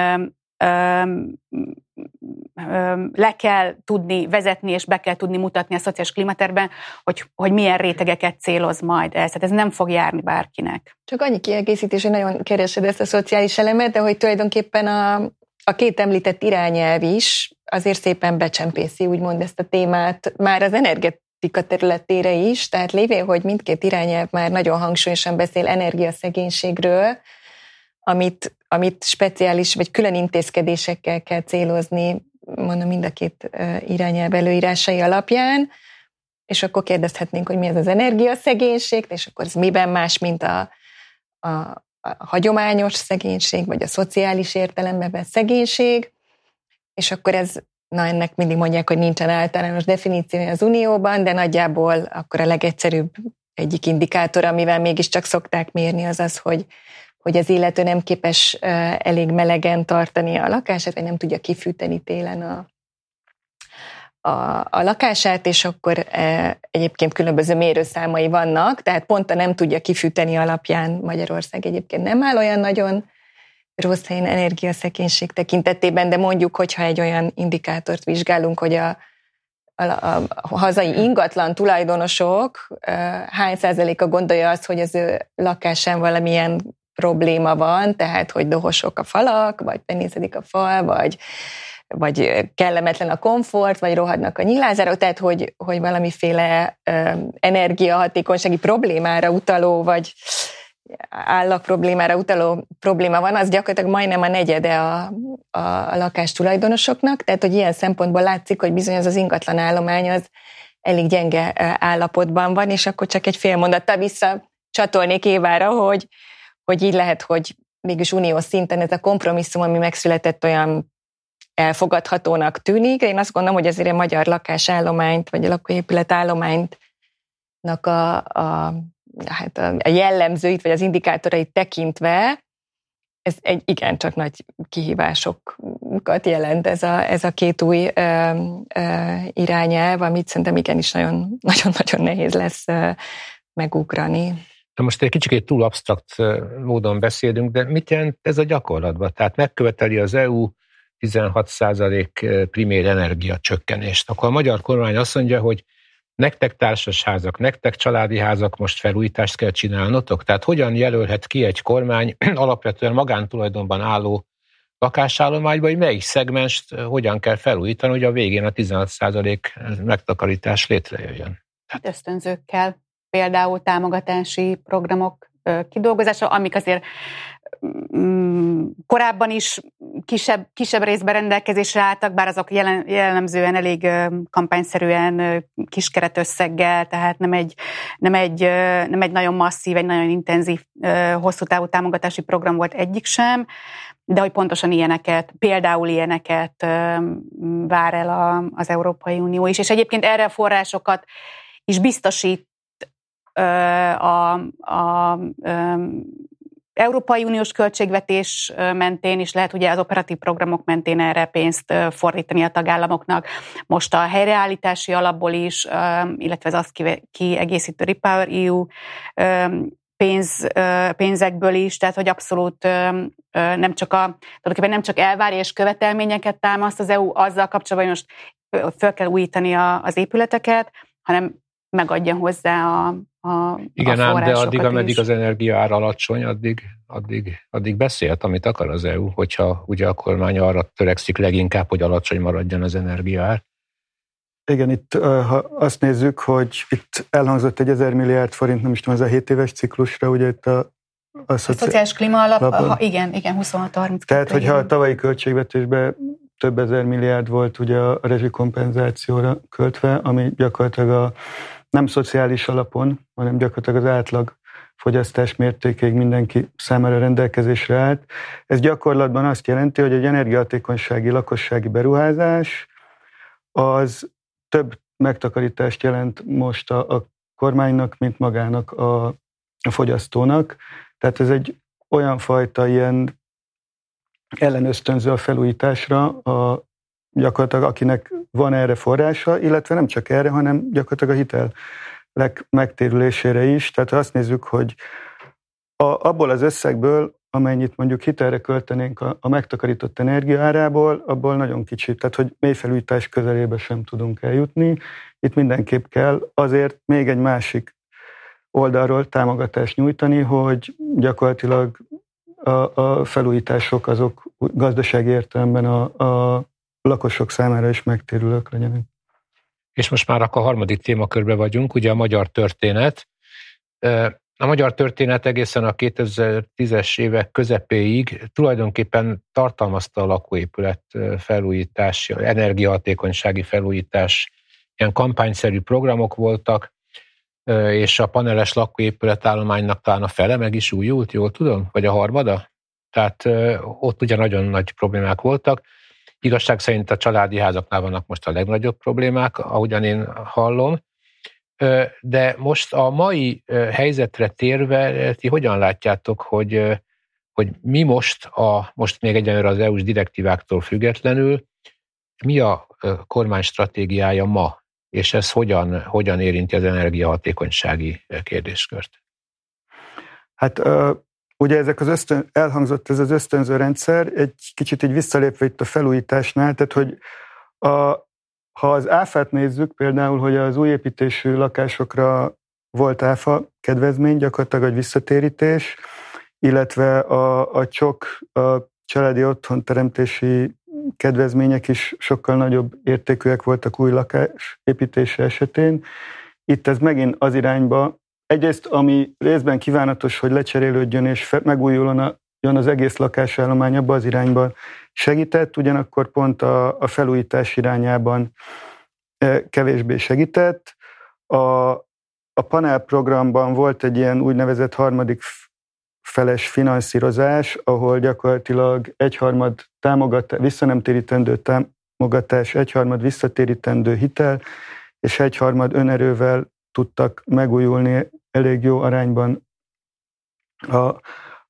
le kell tudni vezetni, és be kell tudni mutatni a szociális klímatervben, hogy milyen rétegeket céloz majd ez. Hát ez nem fog járni bárkinek. Csak annyi kiegészítés, hogy nagyon keresed ezt a szociális elemet, de hogy tulajdonképpen a két említett irányelv is azért szépen becsempészi, úgymond, ezt a témát már az energetika területére is, tehát lévén, hogy mindkét irányelv már nagyon hangsúlyosan beszél energiaszegénységről, amit speciális vagy külön intézkedésekkel kell célozni, mondom, mind a két irányelv előírásai alapján, és akkor kérdezhetnénk, hogy mi ez az energiaszegénység, és akkor ez miben más, mint a hagyományos szegénység, vagy a szociális értelemben vett szegénység, és akkor ennek mindig mondják, hogy nincsen általános definíciója az Unióban, de nagyjából akkor a legegyszerűbb egyik indikátor, amivel mégiscsak szokták mérni, az az, hogy az illető nem képes elég melegen tartani a lakását, vagy nem tudja kifűteni télen a lakását, és akkor egyébként különböző mérőszámai vannak, tehát pont a nem tudja kifűteni alapján Magyarország egyébként nem áll olyan nagyon rossz helyen energiaszegénység tekintetében, de mondjuk, hogyha egy olyan indikátort vizsgálunk, hogy a hazai ingatlan tulajdonosok hány százaléka gondolja azt, hogy az ő lakásán valamilyen probléma van, tehát hogy dohosok a falak, vagy penészedik a fal, vagy kellemetlen a komfort, vagy rohadnak a nyílászárók, tehát hogy valamiféle energiahatékonysági problémára utaló, vagy állag problémára utaló probléma van, az gyakorlatilag majdnem a negyede a lakástulajdonosoknak, tehát hogy ilyen szempontból látszik, hogy bizony az ingatlan állomány az elég gyenge állapotban van, és akkor csak egy fél mondattal visszacsatolnék Évára, hogy így lehet, hogy mégis uniós szinten ez a kompromisszum, ami megszületett, olyan elfogadhatónak tűnik. Én azt gondolom, hogy azért a magyar lakásállományt, vagy a lakóépületállomántnak a jellemzőit, vagy az indikátorait tekintve, ez egy igencsak nagy kihívásokat jelent ez a két új irányelv, amit szerintem igenis nagyon-nagyon nehéz lesz megugrani. Na most egy kicsit túl absztrakt módon beszélünk, de mit jelent ez a gyakorlatban? Tehát megköveteli az EU 16% primér energia csökkenést. Akkor a magyar kormány azt mondja, hogy nektek társasházak, nektek családi házak most felújítást kell csinálnotok? Tehát hogyan jelölhet ki egy kormány alapvetően magántulajdonban álló lakásállományban, hogy melyik szegmest hogyan kell felújítani, hogy a végén a 16% megtakarítás létrejöjjön? Ösztönzőkkel, például támogatási programok kidolgozása, amik azért korábban is kisebb részben rendelkezésre álltak, bár azok jellemzően elég kampányszerűen kiskeret összeggel, tehát nem egy nagyon masszív, egy nagyon intenzív, hosszú távú támogatási program volt egyik sem, de hogy pontosan például ilyeneket vár el az Európai Unió is, és egyébként erre a forrásokat is biztosít a Európai Uniós költségvetés mentén is lehet ugye az operatív programok mentén erre pénzt fordítani a tagállamoknak. Most a helyreállítási alapból is, illetve az azt kiegészítő Repower EU pénzekből is, tehát hogy abszolút nem csak elvárás követelményeket támaszt az EU azzal kapcsolatban, hogy most föl kell újítani az épületeket, hanem megadja hozzá a forrásokat. Igen, de addig, ameddig az energiaár alacsony, addig beszélt, amit akar az EU, hogyha ugye a kormány arra törekszik leginkább, hogy alacsony maradjon az energiaár. Igen, itt ha azt nézzük, hogy itt elhangzott egy 1000 milliárd forint, nem is tudom, ez a 7 éves ciklusra, ugye itt a szociális klímaalap, igen, 26-30. Tehát, hogyha a tavalyi költségvetésben több 1000 milliárd volt ugye a rezsikompenzációra költve, ami gyakorlatilag nem szociális alapon, hanem gyakorlatilag az átlag fogyasztás mértékéig mindenki számára rendelkezésre állt. Ez gyakorlatban azt jelenti, hogy egy energiahatékonysági, lakossági beruházás az több megtakarítást jelent most a kormánynak, mint magának a fogyasztónak. Tehát ez egy olyan fajta ilyen ellenösztönző a felújításra, gyakorlatilag akinek van erre forrása, illetve nem csak erre, hanem gyakorlatilag a hitelek megtérülésére is. Tehát azt nézzük, hogy abból az összegből, amennyit mondjuk hitelre költenénk a megtakarított energiaárából, abból nagyon kicsit, tehát hogy mélyfelújítás közelébe sem tudunk eljutni. Itt mindenképp kell azért még egy másik oldalról támogatást nyújtani, hogy gyakorlatilag a felújítások azok gazdasági értelemben a lakosok számára is megtérülők legyenek. És most már akkor a harmadik témakörbe vagyunk, ugye a magyar történet. A magyar történet egészen a 2010-es évek közepéig tulajdonképpen tartalmazta a lakóépület felújítás, energiahatékonysági felújítás, ilyen kampányszerű programok voltak, és a paneles lakóépületállománynak talán a fele meg is újult, jól tudom? Vagy a harmada? Tehát ott ugye nagyon nagy problémák voltak. Igazság szerint a családi házaknál vannak most a legnagyobb problémák, ahogyan én hallom. De most a mai helyzetre térve, ti hogyan látjátok, hogy mi most még egyenlőre az EU-s direktíváktól függetlenül, mi a kormány stratégiája ma, és ez hogyan érinti az energiahatékonysági kérdéskört? Hát ugye ezek elhangzott ez az ösztönző rendszer, egy kicsit így visszalépve itt a felújításnál, tehát hogy ha az áfát nézzük, például, hogy az újépítésű lakásokra volt áfa kedvezmény, gyakorlatilag egy visszatérítés, illetve a csok, a családi otthonteremtési kedvezmények is sokkal nagyobb értékűek voltak új lakás építése esetén. Itt ez megint az irányba Egyrészt, ami részben kívánatos, hogy lecserélődjön és megújuljon az egész lakásállomány, abba az irányban segített, ugyanakkor pont a felújítás irányában kevésbé segített. A panel programban volt egy ilyen úgynevezett harmadik feles finanszírozás, ahol gyakorlatilag egyharmad támogatás, visszanemtérítendő támogatás, egyharmad visszatérítendő hitel, és egyharmad önerővel tudtak megújulni elég jó arányban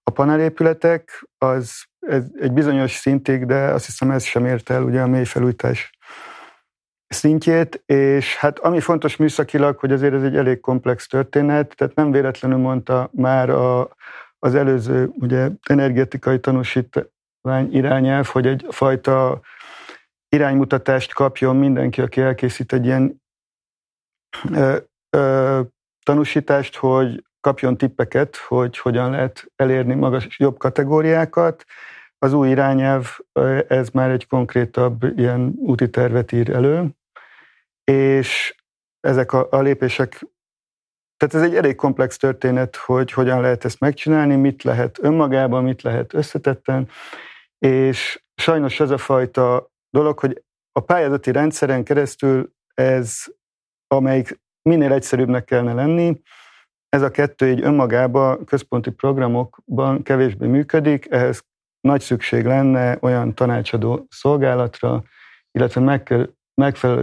a panelépületek. Az egy bizonyos szintig, de azt hiszem ez sem ért el ugye a mély felújítás szintjét, és hát ami fontos műszakilag, hogy azért ez egy elég komplex történet, tehát nem véletlenül mondta már az előző ugye, energetikai tanúsítvány irányelv, hogy egyfajta iránymutatást kapjon mindenki, aki elkészít egy ilyen tanúsítást, hogy kapjon tippeket, hogy hogyan lehet elérni magas, jobb kategóriákat. Az új irányelv, ez már egy konkrétabb ilyen úti tervet ír elő, és ezek a lépések, tehát ez egy elég komplex történet, hogy hogyan lehet ezt megcsinálni, mit lehet önmagában, mit lehet összetetten, és sajnos ez a fajta dolog, hogy a pályázati rendszeren keresztül ez, amelyik minél egyszerűbbnek kellene lenni, ez a kettő így önmagában központi programokban kevésbé működik, ehhez nagy szükség lenne olyan tanácsadó szolgálatra, illetve megfelelő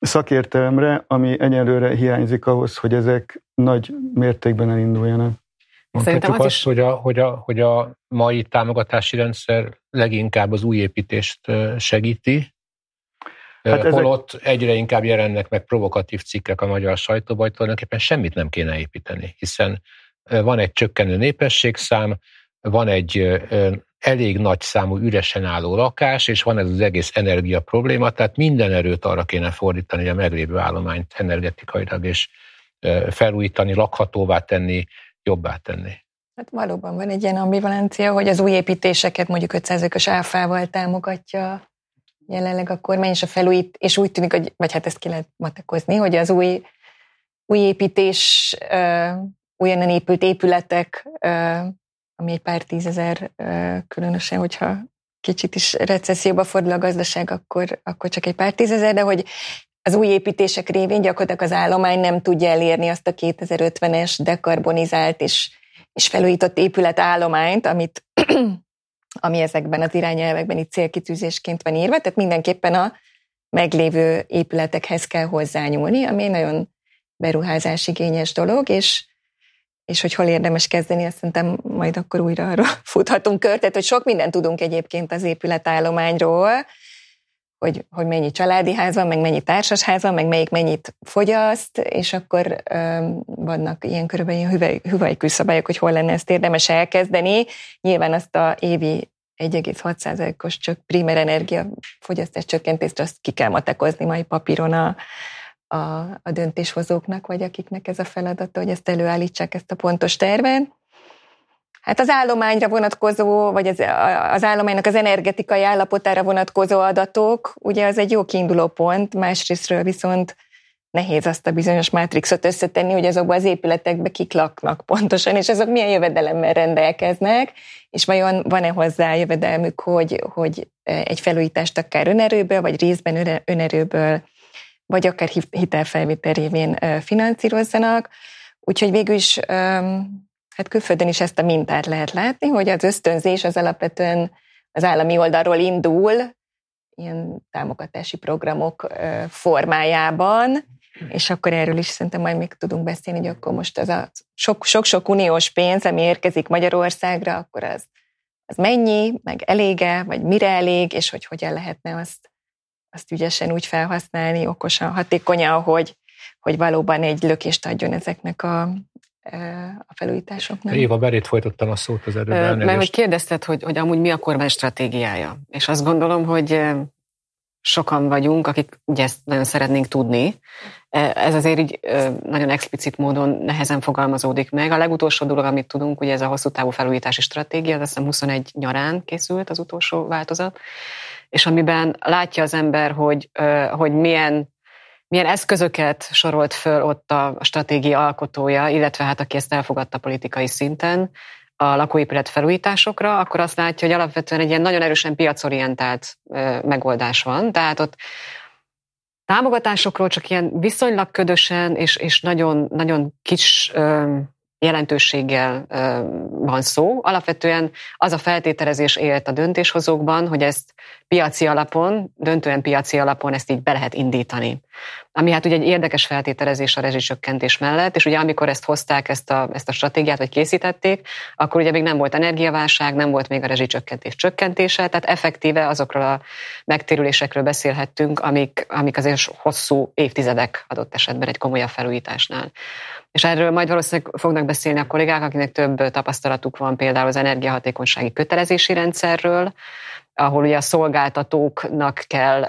szakértelemre, ami egyelőre hiányzik ahhoz, hogy ezek nagy mértékben elinduljanak. Mondhatjuk az azt, hogy a mai támogatási rendszer leginkább az új építést segíti, holott egyre inkább jelennek meg provokatív cikkek a magyar sajtóban, hogy tulajdonképpen semmit nem kéne építeni, hiszen van egy csökkenő népességszám, van egy elég nagy számú üresen álló lakás, és van ez az egész energia probléma, tehát minden erőt arra kéne fordítani, hogy a meglévő állományt energetikailag és felújítani, lakhatóvá tenni, jobbá tenni. Hát valóban van egy ilyen ambivalencia, hogy az új építéseket mondjuk 5%-os áfával támogatja jelenleg a kormány, és a felújít, és úgy tűnik, hogy, vagy hát ezt ki lehet matekozni, hogy az új építés, újonnan épült épületek, ami egy pár tízezer, különösen, hogyha kicsit is recesszióba fordul a gazdaság, akkor csak egy pár tízezer, de hogy az új építések révén gyakorlatilag az állomány nem tudja elérni azt a 2050-es dekarbonizált és felújított épület állományt, ami ezekben az irányelvekben itt célkitűzésként van írva, tehát mindenképpen a meglévő épületekhez kell hozzányúlni, ami nagyon beruházásigényes dolog, és hogy hol érdemes kezdeni, azt szerintem majd akkor újra arról futhatunk kört, tehát hogy sok mindent tudunk egyébként az épületállományról, hogy mennyi családi ház van, meg mennyi társasház van, meg melyik mennyit fogyaszt, és akkor vannak ilyen körülbelül ilyen hüvelykűszabályok, hogy hol lenne ezt érdemes elkezdeni. Nyilván azt a évi 1,6%-os primer energiafogyasztás csökkentést azt ki kell matekozni majd papíron a döntéshozóknak, vagy akiknek ez a feladata, hogy ezt előállítsák, ezt a pontos tervet. Hát az állományra vonatkozó, vagy az állománynak az energetikai állapotára vonatkozó adatok, ugye az egy jó kiinduló pont, másrésztről viszont nehéz azt a bizonyos mátrixot összetenni, hogy azokban az épületekben kik laknak pontosan, és azok milyen jövedelemmel rendelkeznek, és vajon van-e hozzá jövedelmük, hogy egy felújítást akár önerőből, vagy részben önerőből, vagy akár hitelfelvétel révén finanszírozzanak. Úgyhogy végül is hát külföldön is ezt a mintát lehet látni, hogy az ösztönzés az alapvetően az állami oldalról indul, ilyen támogatási programok formájában, és akkor erről is szerintem majd még tudunk beszélni, hogy akkor most az a sok-sok uniós pénz, ami érkezik Magyarországra, akkor az mennyi, meg elége, vagy mire elég, és hogy hogyan lehetne azt ügyesen úgy felhasználni, okosan, hatékonyan, hogy valóban egy lökést adjon ezeknek a felújításoknak. Éva, belét folytottam a szót az előbb. Mert hogy kérdezted, hogy amúgy mi a kormány stratégiája. És azt gondolom, hogy sokan vagyunk, akik ugye ezt nagyon szeretnénk tudni. Ez azért így nagyon explicit módon nehezen fogalmazódik meg. A legutolsó dolog, amit tudunk, ugye ez a hosszú távú felújítási stratégia, az azt hiszem 21 nyarán készült az utolsó változat, és amiben látja az ember, hogy milyen Milyen eszközöket sorolt föl ott a stratégia alkotója, illetve hát aki ezt elfogadta politikai szinten a lakóépület felújításokra, akkor azt látja, hogy alapvetően egy ilyen nagyon erősen piacorientált megoldás van. Tehát ott támogatásokról csak ilyen viszonylag ködösen és nagyon, nagyon kis jelentőséggel van szó. Alapvetően az a feltételezés élt a döntéshozókban, hogy ezt piaci alapon, döntően piaci alapon ezt így be lehet indítani. Ami hát ugye egy érdekes feltételezés a rezsicsökkentés mellett, és ugye amikor ezt hozták, ezt a stratégiát, vagy készítették, akkor ugye még nem volt energiaválság, nem volt még a rezsicsökkentés csökkentése, tehát effektíve azokról a megtérülésekről beszélhettünk, amik azért hosszú évtizedek adott esetben egy komolyabb felújításnál. És erről majd valószínűleg fognak beszélni a kollégák, akinek több tapasztalatuk van például az energiahatékonysági kötelezési rendszerről, ahol ugye a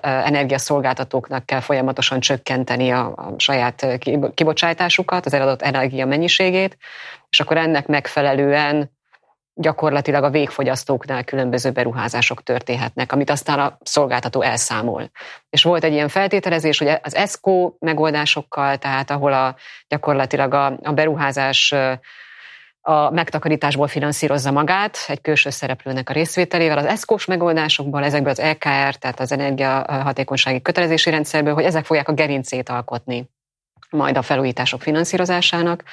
energiaszolgáltatóknak kell folyamatosan csökkenteni a saját kibocsátásukat, az eladott energia mennyiségét, és akkor ennek megfelelően gyakorlatilag a végfogyasztóknál különböző beruházások történhetnek, amit aztán a szolgáltató elszámol. És volt egy ilyen feltételezés, hogy az ESCO megoldásokkal, tehát ahol gyakorlatilag a beruházás a megtakarításból finanszírozza magát, egy külső szereplőnek a részvételével, az ESCO-s megoldásokból, ezekből az EKR, tehát az energiahatékonysági kötelezési rendszerből, hogy ezek fogják a gerincét alkotni majd a felújítások finanszírozásának.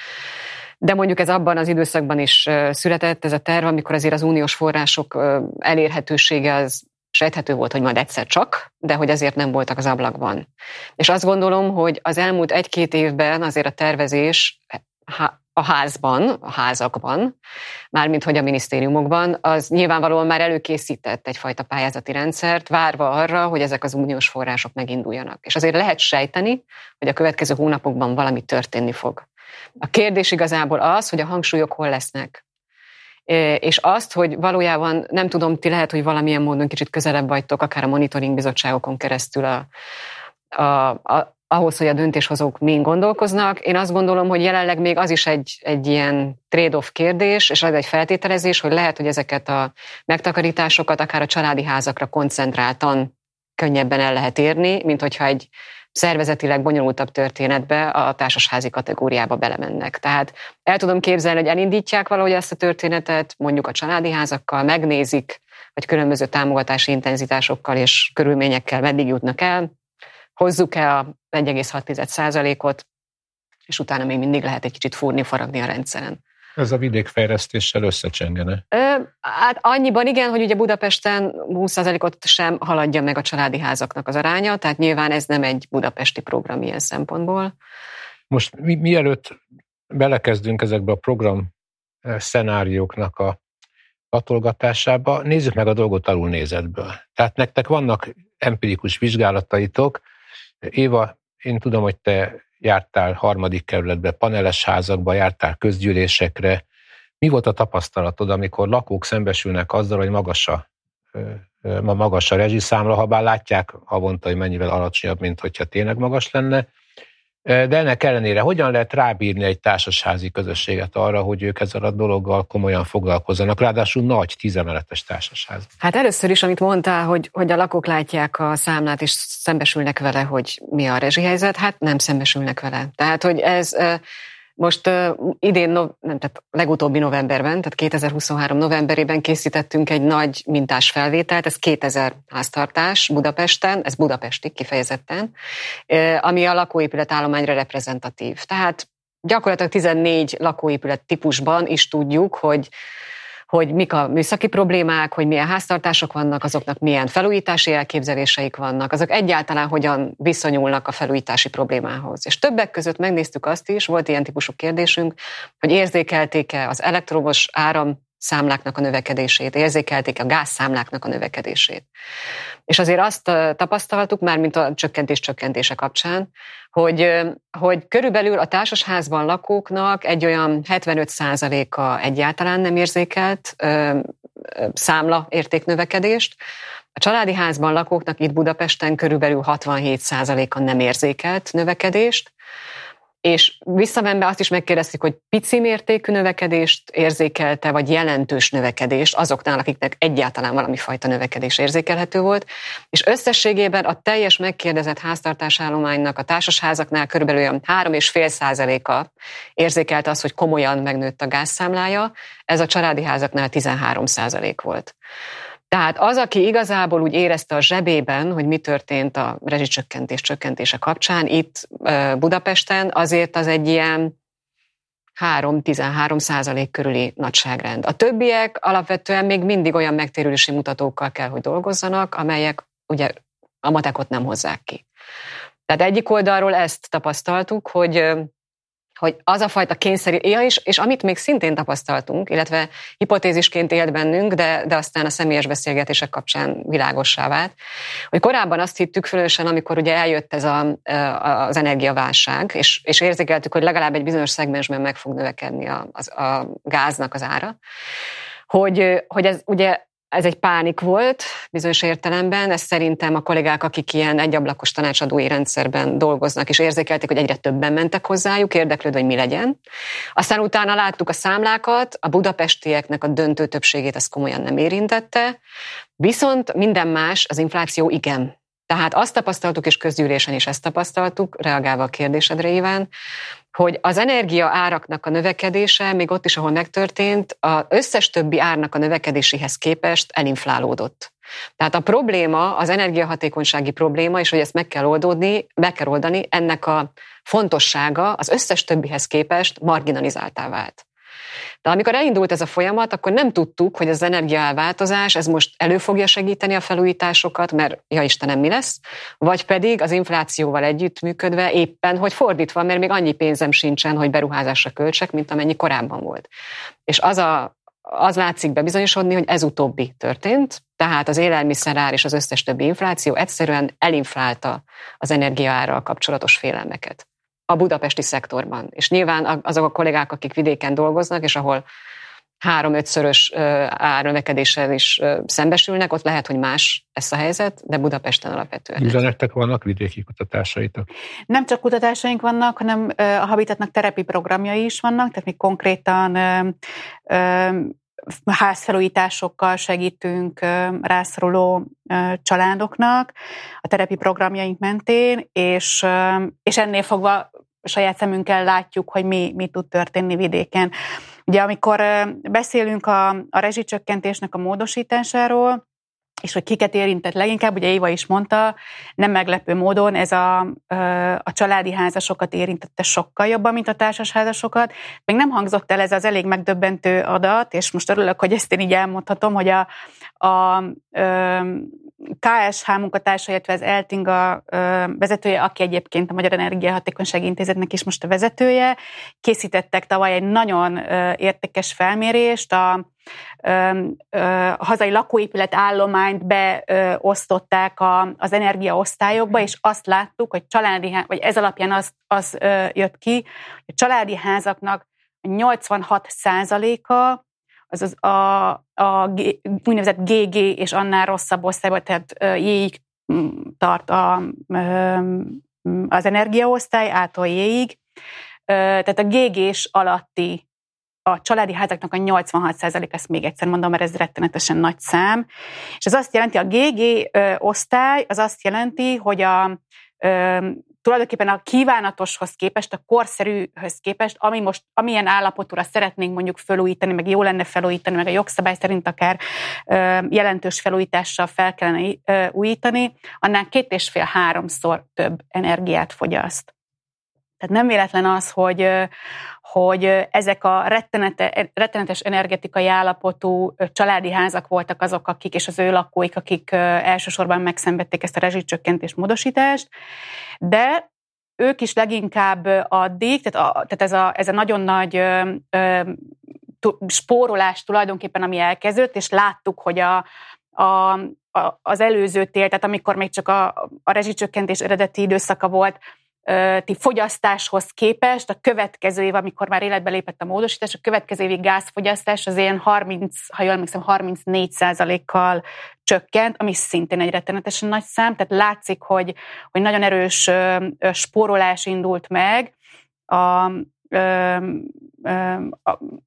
De mondjuk ez abban az időszakban is született ez a terv, amikor azért az uniós források elérhetősége az sejthető volt, hogy majd egyszer csak, de hogy azért nem voltak az ablakban. És azt gondolom, hogy az elmúlt 1-2 évben azért a tervezés a házakban, mármint hogy a minisztériumokban, az nyilvánvalóan már előkészített egyfajta pályázati rendszert, várva arra, hogy ezek az uniós források meginduljanak. És azért lehet sejteni, hogy a következő hónapokban valami történni fog. A kérdés igazából az, hogy a hangsúlyok hol lesznek. És azt, hogy valójában nem tudom, ti lehet, hogy valamilyen módon kicsit közelebb vagytok, akár a monitoring bizottságokon keresztül ahhoz, hogy a döntéshozók mind gondolkoznak. Én azt gondolom, hogy jelenleg még az is egy ilyen trade-off kérdés, és az egy feltételezés, hogy lehet, hogy ezeket a megtakarításokat akár a családi házakra koncentráltan könnyebben el lehet érni, mint hogyha egy szervezetileg bonyolultabb történetbe a társasházi kategóriába belemennek. Tehát el tudom képzelni, hogy elindítják valahogy ezt a történetet, mondjuk a családi házakkal, megnézik, hogy különböző támogatási intenzitásokkal és körülményekkel meddig jutnak el, hozzuk-e a 1,6%-ot, és utána még mindig lehet egy kicsit fúrni-faragni a rendszeren. Ez a vidékfejlesztéssel összecsengene? Hát annyiban igen, hogy ugye Budapesten 20%-ot sem haladja meg a családi házaknak az aránya, tehát nyilván ez nem egy budapesti program ilyen szempontból. Most mielőtt belekezdünk ezekbe a program szenárióknak a hatolgatásába, nézzük meg a dolgot alulnézetből. Tehát nektek vannak empirikus vizsgálataitok. Éva, én tudom, hogy te jártál 3. kerületbe, paneles házakba, jártál közgyűlésekre. Mi volt a tapasztalatod, amikor lakók szembesülnek azzal, hogy magas a rezsiszámla, ha bár látják havonta, hogy mennyivel alacsonyabb, mint hogyha tényleg magas lenne. De ennek ellenére hogyan lehet rábírni egy társasházi közösséget arra, hogy ők ezzel a dologgal komolyan foglalkozzanak, ráadásul nagy 10 emeletes társasház? Hát először is, amit mondtál, hogy a lakók látják a számlát, és szembesülnek vele, hogy mi a rezsihelyzet, hát nem szembesülnek vele. Tehát, hogy ez most legutóbbi novemberben, tehát 2023 novemberében készítettünk egy nagy mintás felvételt, ez 2000 háztartás Budapesten, ez budapesti kifejezetten, ami a lakóépületállományra reprezentatív. Tehát gyakorlatilag 14 lakóépület típusban is tudjuk, hogy mik a műszaki problémák, hogy milyen háztartások vannak, azoknak milyen felújítási elképzeléseik vannak, azok egyáltalán hogyan viszonyulnak a felújítási problémához. És többek között megnéztük azt is, volt ilyen típusú kérdésünk, hogy érzékelték-e az elektromos áramszámláknak a növekedését, érzékelték-e a gázszámláknak a növekedését. És azért azt tapasztaltuk, már mint a csökkentése kapcsán, hogy körülbelül a társasházban lakóknak egy olyan 75%-a egyáltalán nem érzékelt számla értéknövekedést. A családi házban lakóknak itt Budapesten körülbelül 67%-a nem érzékelt növekedést, és visszavenve azt is megkérdezték, hogy pici mértékű növekedést érzékelte, vagy jelentős növekedést azoknál, akiknek egyáltalán valami fajta növekedés érzékelhető volt, és összességében a teljes megkérdezett háztartásállománynak a társasházaknál körülbelül olyan 3,5%-a érzékelte azt, hogy komolyan megnőtt a gázszámlája, ez a családi házaknál 13% volt. Tehát az, aki igazából úgy érezte a zsebében, hogy mi történt a rezsicsökkentés csökkentése kapcsán itt Budapesten, azért az egy ilyen 3-13% körüli nagyságrend. A többiek alapvetően még mindig olyan megtérülési mutatókkal kell, hogy dolgozzanak, amelyek ugye a matekot nem hozzák ki. Tehát egyik oldalról ezt tapasztaltuk, hogy az a fajta kényszerítés, és amit még szintén tapasztaltunk, illetve hipotézisként élt bennünk, de aztán a személyes beszélgetések kapcsán világossá vált, hogy korábban azt hittük, fölösen, amikor ugye eljött ez az energiaválság, és érzékeltük, hogy legalább egy bizonyos szegmensben meg fog növekedni a gáznak az ára, hogy ez ugye ez egy pánik volt bizonyos értelemben, ez szerintem a kollégák, akik ilyen egyablakos tanácsadói rendszerben dolgoznak, és érzékelték, hogy egyre többen mentek hozzájuk, érdeklődve, hogy mi legyen. Aztán utána láttuk a számlákat, a budapestieknek a döntő többségét ez komolyan nem érintette, viszont minden más, az infláció igen. Tehát azt tapasztaltuk, és közgyűlésen is ezt tapasztaltuk, reagálva a kérdésedre, Iván, hogy az energia áraknak a növekedése, még ott is, ahol megtörtént, az összes többi árnak a növekedéséhez képest elinflálódott. Tehát a probléma, az energiahatékonysági probléma, és hogy ezt meg kell oldani, ennek a fontossága az összes többihez képest marginalizáltá vált. De amikor elindult ez a folyamat, akkor nem tudtuk, hogy az energiaelváltozás, ez most elő fogja segíteni a felújításokat, mert ja Istenem, mi lesz, vagy pedig az inflációval együttműködve éppen, hogy fordítva, mert még annyi pénzem sincsen, hogy beruházásra költsek, mint amennyi korábban volt. És az látszik bebizonyosodni, hogy ez utóbbi történt, tehát az élelmiszerár és az összes többi infláció egyszerűen elinflálta az energiaárral kapcsolatos félelmeket a budapesti szektorban. És nyilván azok a kollégák, akik vidéken dolgoznak, és ahol 3-5-szörös árnövekedéssel is szembesülnek, ott lehet, hogy más ez a helyzet, de Budapesten alapvetően. Nektek vannak vidéki kutatásaitok? Nem csak kutatásaink vannak, hanem a Habitatnak terepi programjai is vannak, tehát mi konkrétan házfelújításokkal segítünk rászoruló családoknak a terepi programjaink mentén, és ennél fogva saját szemünkkel látjuk, hogy mi tud történni vidéken. Ugye amikor beszélünk a rezsicsökkentésnek a módosításáról, és hogy kiket érintett leginkább, ugye Éva is mondta, nem meglepő módon ez a családi házasokat érintette sokkal jobban, mint a társasházasokat. Még nem hangzott el ez az elég megdöbbentő adat, és most örülök, hogy ezt én így elmondhatom, hogy a KSH munkatársa, illetve az Eltinga vezetője, aki egyébként a Magyar Energiahatékonysági Intézetnek is most a vezetője, készítettek tavaly egy nagyon értékes felmérést, a hazai lakóépület állományt beosztották az energiaosztályokba, és azt láttuk, hogy vagy ez alapján az jött ki, hogy a családi házaknak 86%-a az a úgynevezett GG és annál rosszabb osztályban, tehát J-ig tart az energiaosztály, A-tól J-ig, tehát a GG-s alatti a családi házaknak a 86%, ezt még egyszer mondom, mert ez rettenetesen nagy szám, és ez azt jelenti, a GG osztály, az azt jelenti, hogy tulajdonképpen a kívánatoshoz képest, a korszerűhöz képest, amilyen állapotúra szeretnénk mondjuk felújítani, meg jó lenne felújítani, meg a jogszabály szerint akár jelentős felújítással fel kellene újítani, annál 2,5-3-szor több energiát fogyaszt. Tehát nem véletlen az, hogy ezek a rettenetes energetikai állapotú családi házak voltak azok, akik és az ő lakóik, akik elsősorban megszenvedték ezt a rezsicsökkentés módosítást, de ők is leginkább addig, tehát ez a nagyon nagy spórolás tulajdonképpen, ami elkezdődött, és láttuk, hogy az előző tél, tehát amikor még csak a rezsicsökkentés eredeti időszaka volt, fogyasztáshoz képest a következő év, amikor már életbe lépett a módosítás, a következő évi gázfogyasztás az ilyen 34%-kal csökkent, ami szintén egy rettenetesen nagy szám, tehát látszik, hogy nagyon erős spórolás indult meg,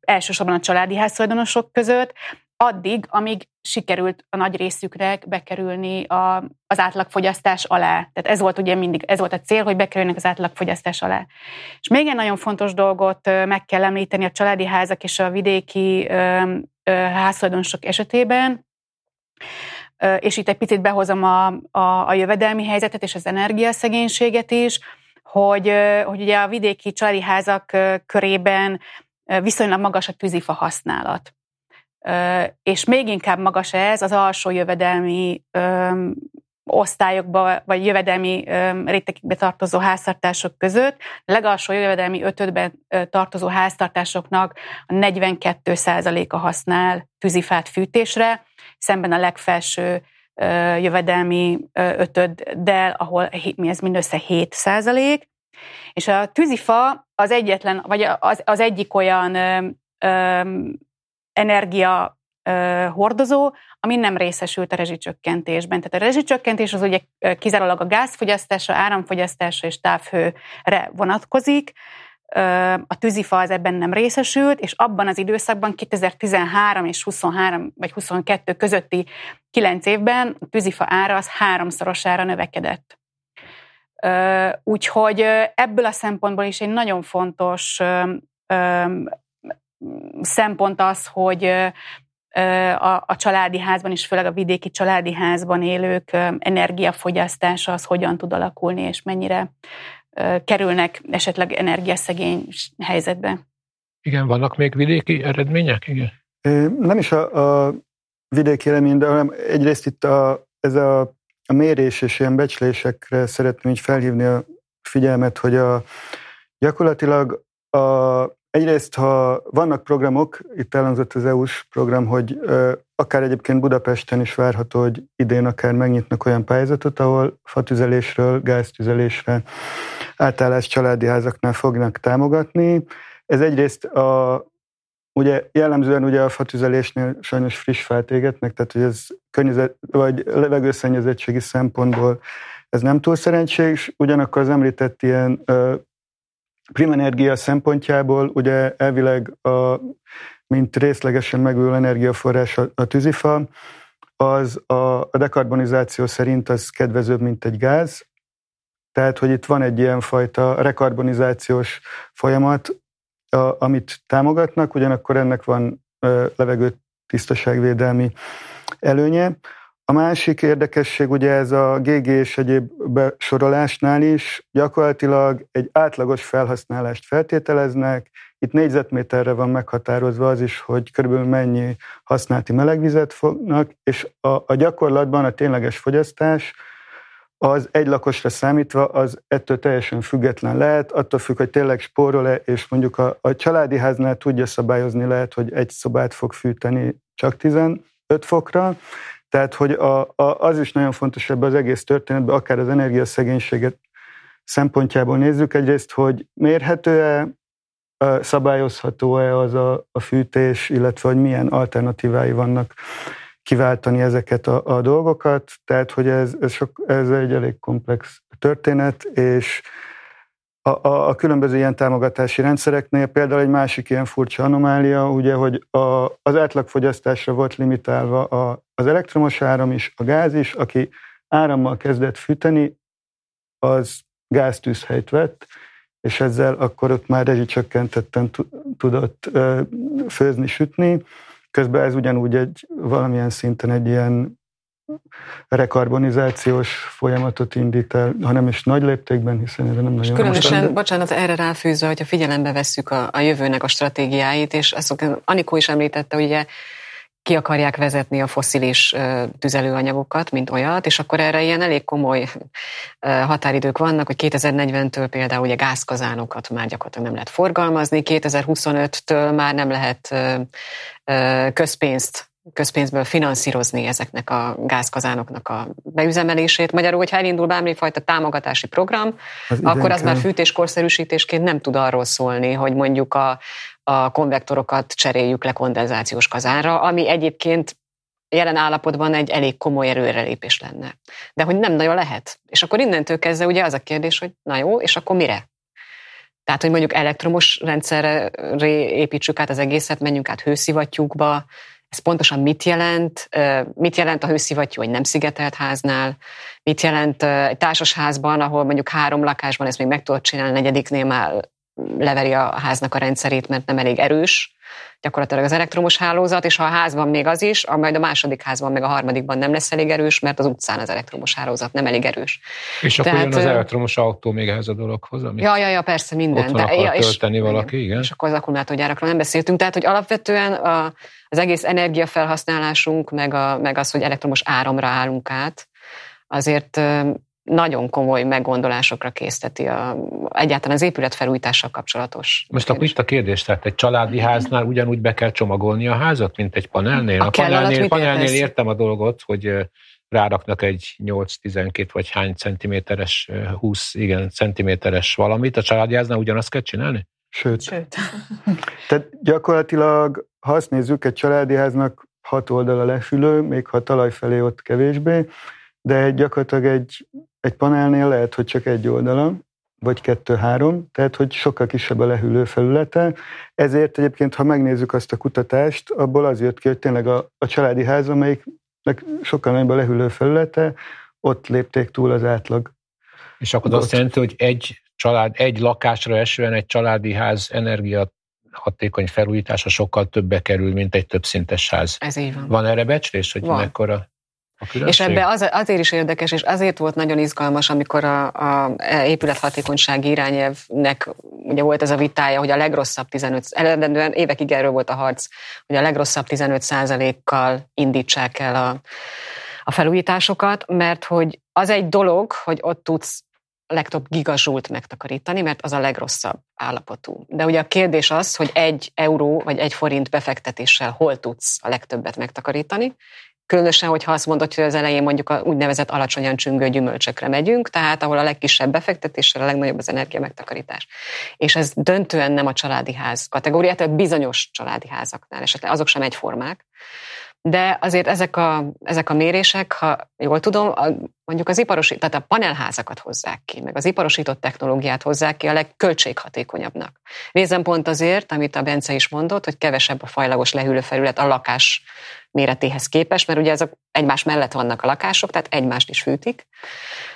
elsősorban a családi háztulajdonosok között, addig, amíg sikerült a nagy részüknek bekerülni az átlagfogyasztás alá. Tehát ez volt ugye mindig, ez volt a cél, hogy bekerüljenek az átlagfogyasztás alá. És még egy nagyon fontos dolgot meg kell említeni a családi házak és a vidéki háztulajdonosok esetében, és itt egy picit behozom a jövedelmi helyzetet és az energiaszegénységet is, hogy ugye a vidéki családi házak körében viszonylag magas a tűzifa használat. És még inkább magas ez az alsó jövedelmi osztályokba, vagy jövedelmi rétegekbe tartozó háztartások között. Legalsó jövedelmi ötödben tartozó háztartásoknak a 42%-a használ tűzifát fűtésre, szemben a legfelső jövedelmi ötöddel, ahol ez mindössze 7%. És a tűzifa az egyetlen, vagy az egyik olyan energia hordozó, ami nem részesült a rezsicsökkentésben. Tehát a rezsicsökkentés az ugye kizárólag a gázfogyasztásra, áramfogyasztásra és távhőre vonatkozik. A tűzifa az ebben nem részesült, és abban az időszakban 2013 és 23 vagy 22 közötti 9 évben a tűzifa ára az 3-szorosára növekedett. Úgyhogy ebből a szempontból is egy nagyon fontos szempont az, hogy a családi házban és főleg a vidéki családi házban élők energiafogyasztása az hogyan tud alakulni, és mennyire kerülnek esetleg energiaszegény helyzetbe. Igen, vannak még vidéki eredmények? Igen. Nem is a vidéki eredmény, de hanem egyrészt itt ez a mérés és ilyen becslésekre szeretném így felhívni a figyelmet, hogy gyakorlatilag egyrészt, ha vannak programok, itt elhangzott az EU-s program, hogy akár egyébként Budapesten is várható, hogy idén akár megnyitnak olyan pályázatot, ahol fatüzelésről, gáztüzelésre átállás családi házaknál fognak támogatni. Ez egyrészt ugye jellemzően ugye a fatüzelésnél sajnos friss fát égetnek, tehát hogy ez vagy levegőszennyezettségi szempontból ez nem túl szerencsés, ugyanakkor az említett ilyen primenergia szempontjából ugye elvileg, mint részlegesen megújuló energiaforrás a tűzifa, az a dekarbonizáció szerint az kedvezőbb, mint egy gáz. Tehát, hogy itt van egy ilyen fajta rekarbonizációs folyamat, amit támogatnak, ugyanakkor ennek van levegőtisztaságvédelmi előnye. A másik érdekesség ugye ez a GG és egyéb besorolásnál is gyakorlatilag egy átlagos felhasználást feltételeznek. Itt négyzetméterre van meghatározva az is, hogy körülbelül mennyi használati melegvizet fognak, és a gyakorlatban a tényleges fogyasztás az egy lakosra számítva az ettől teljesen független lehet, attól függ, hogy tényleg spórol-e, és mondjuk a családi háznál tudja szabályozni, lehet, hogy egy szobát fog fűteni csak 15 fokra, tehát, hogy az is nagyon fontos ebben az egész történetben, akár az energiaszegénységet szempontjából nézzük egyrészt, hogy mérhető-e, szabályozható-e az a fűtés, illetve hogy milyen alternatívái vannak kiváltani ezeket a dolgokat. Tehát, hogy ez egy elég komplex történet, és a különböző ilyen támogatási rendszereknél például egy másik ilyen furcsa anomália, ugye, hogy az átlagfogyasztásra volt limitálva az elektromos áram is, a gáz is, aki árammal kezdett fűteni, az gáztűzhelyt vett, és ezzel akkor ott már rezsicsökkentetten tudott főzni, sütni. Közben ez ugyanúgy valamilyen szinten egy ilyen rekarbonizációs folyamatot indít el, hanem is nagy léptékben, hiszen erre nem nagyon... Különösen, bocsánat, erre ráfűzve, hogyha figyelembe vesszük a jövőnek a stratégiáit, és azt Anikó is említette, hogy ugye ki akarják vezetni a fosszilis tüzelőanyagokat, mint olyat, és akkor erre ilyen elég komoly határidők vannak, hogy 2040-től például ugye gázkazánokat már gyakorlatilag nem lehet forgalmazni, 2025-től már nem lehet közpénzből finanszírozni ezeknek a gázkazánoknak a beüzemelését. Magyarul, hogyha elindul bármifajta támogatási program, akkor az már fűtéskorszerűsítésként nem tud arról szólni, hogy mondjuk a konvektorokat cseréljük le kondenzációs kazánra, ami egyébként jelen állapotban egy elég komoly erőrelépés lenne. De hogy nem nagyon lehet. És akkor innentől kezdve ugye az a kérdés, hogy na jó, és akkor mire? Tehát, hogy mondjuk elektromos rendszerre építsük át az egészet, menjünk át hőszivattyúkba. Ez pontosan mit jelent? Mit jelent a hőszivattyú egy nem szigetelt háznál? Mit jelent egy társasházban, ahol mondjuk 3 lakásban ezt még meg tudod csinálni, a negyediknél már leveri a háznak a rendszerét, mert nem elég erős. Gyakorlatilag az elektromos hálózat, és ha a házban még az is, majd a második házban, meg a harmadikban nem lesz elég erős, mert az utcán az elektromos hálózat nem elég erős. És tehát, akkor jön az elektromos autó még ehhez a dologhoz, amit ja, persze, mindent. Otthon akar tölteni valaki, igen. És akkor az akkumulátorgyárakról nem beszéltünk. Tehát, hogy alapvetően az egész energiafelhasználásunk, meg az, hogy elektromos áramra állunk át, azért nagyon komoly meggondolásokra készteti egyáltalán az épületfelújítással kapcsolatos. Most akkor itt a kérdés, tehát egy családi háznál ugyanúgy be kell csomagolni a házat, mint egy panelnél? A panelnél értem a dolgot, hogy ráraknak egy 8-12 vagy hány centiméteres, 20 centiméteres valamit, a családi háznál ugyanazt kell csinálni? Sőt. Tehát gyakorlatilag, ha azt nézzük, egy családi háznak 6 oldala lesülő, még ha talaj felé ott kevésbé, de gyakorlatilag egy panelnél lehet, hogy csak egy oldala, vagy 2-3, tehát hogy sokkal kisebb a lehűlő felülete. Ezért egyébként, ha megnézzük azt a kutatást, abból az jött ki, hogy tényleg a családi ház, amelyiknek sokkal nagyobb a lehűlő felülete, ott lépték túl az átlag. És akkor azt jelenti, hogy egy lakásra esően egy családi ház energiahatékony felújítása sokkal többbe kerül, mint egy többszintes ház. Ez így van. Van erre becslés, hogy mekkora? És ebben azért is érdekes, és azért volt nagyon izgalmas, amikor a épülethatékonysági irányelvnek ugye volt ez a vitája, hogy a legrosszabb 15%, évekig erről volt a harc, hogy a legrosszabb 15%-kal indítsák el a felújításokat, mert hogy az egy dolog, hogy ott tudsz legtöbb gigazsult megtakarítani, mert az a legrosszabb állapotú. De ugye a kérdés az, hogy 1 euró vagy 1 forint befektetéssel hol tudsz a legtöbbet megtakarítani, különösen, hogyha azt mondod, hogy az elején mondjuk a úgynevezett alacsonyan csüngő gyümölcsökre megyünk, tehát ahol a legkisebb befektetéssel a legnagyobb az energia megtakarítás. És ez döntően nem a családi ház kategóriát, tehát bizonyos családi házaknál esetleg, azok sem egyformák. De azért ezek a mérések, ha jól tudom, mondjuk tehát a panelházakat hozzák ki, meg az iparosított technológiát hozzák ki a legköltséghatékonyabbnak. Részben pont azért, amit a Bence is mondott, hogy kevesebb a fajlagos lehűlő felület a lakás méretéhez képest, mert ugye ezek egymás mellett vannak a lakások, tehát egymást is fűtik.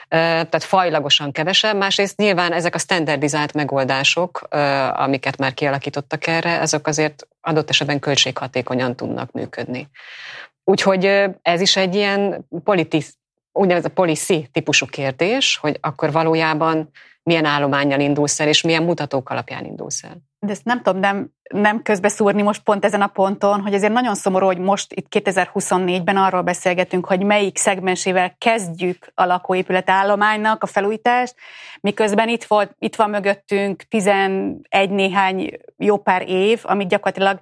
Tehát fajlagosan kevesebb, másrészt nyilván ezek a standardizált megoldások, amiket már kialakítottak erre, azok azért adott esetben költséghatékonyan tudnak működni. Úgyhogy ez is egy ilyen úgynevezett policy típusú kérdés, hogy akkor valójában milyen állománnyal indulsz el, és milyen mutatók alapján indulsz el. De ezt nem tudom, nem közbeszúrni most pont ezen a ponton, hogy azért nagyon szomorú, hogy most itt 2024-ben arról beszélgetünk, hogy melyik szegmensével kezdjük a lakóépület állománynak a felújítást, miközben itt van mögöttünk 11 néhány jó pár év, amit gyakorlatilag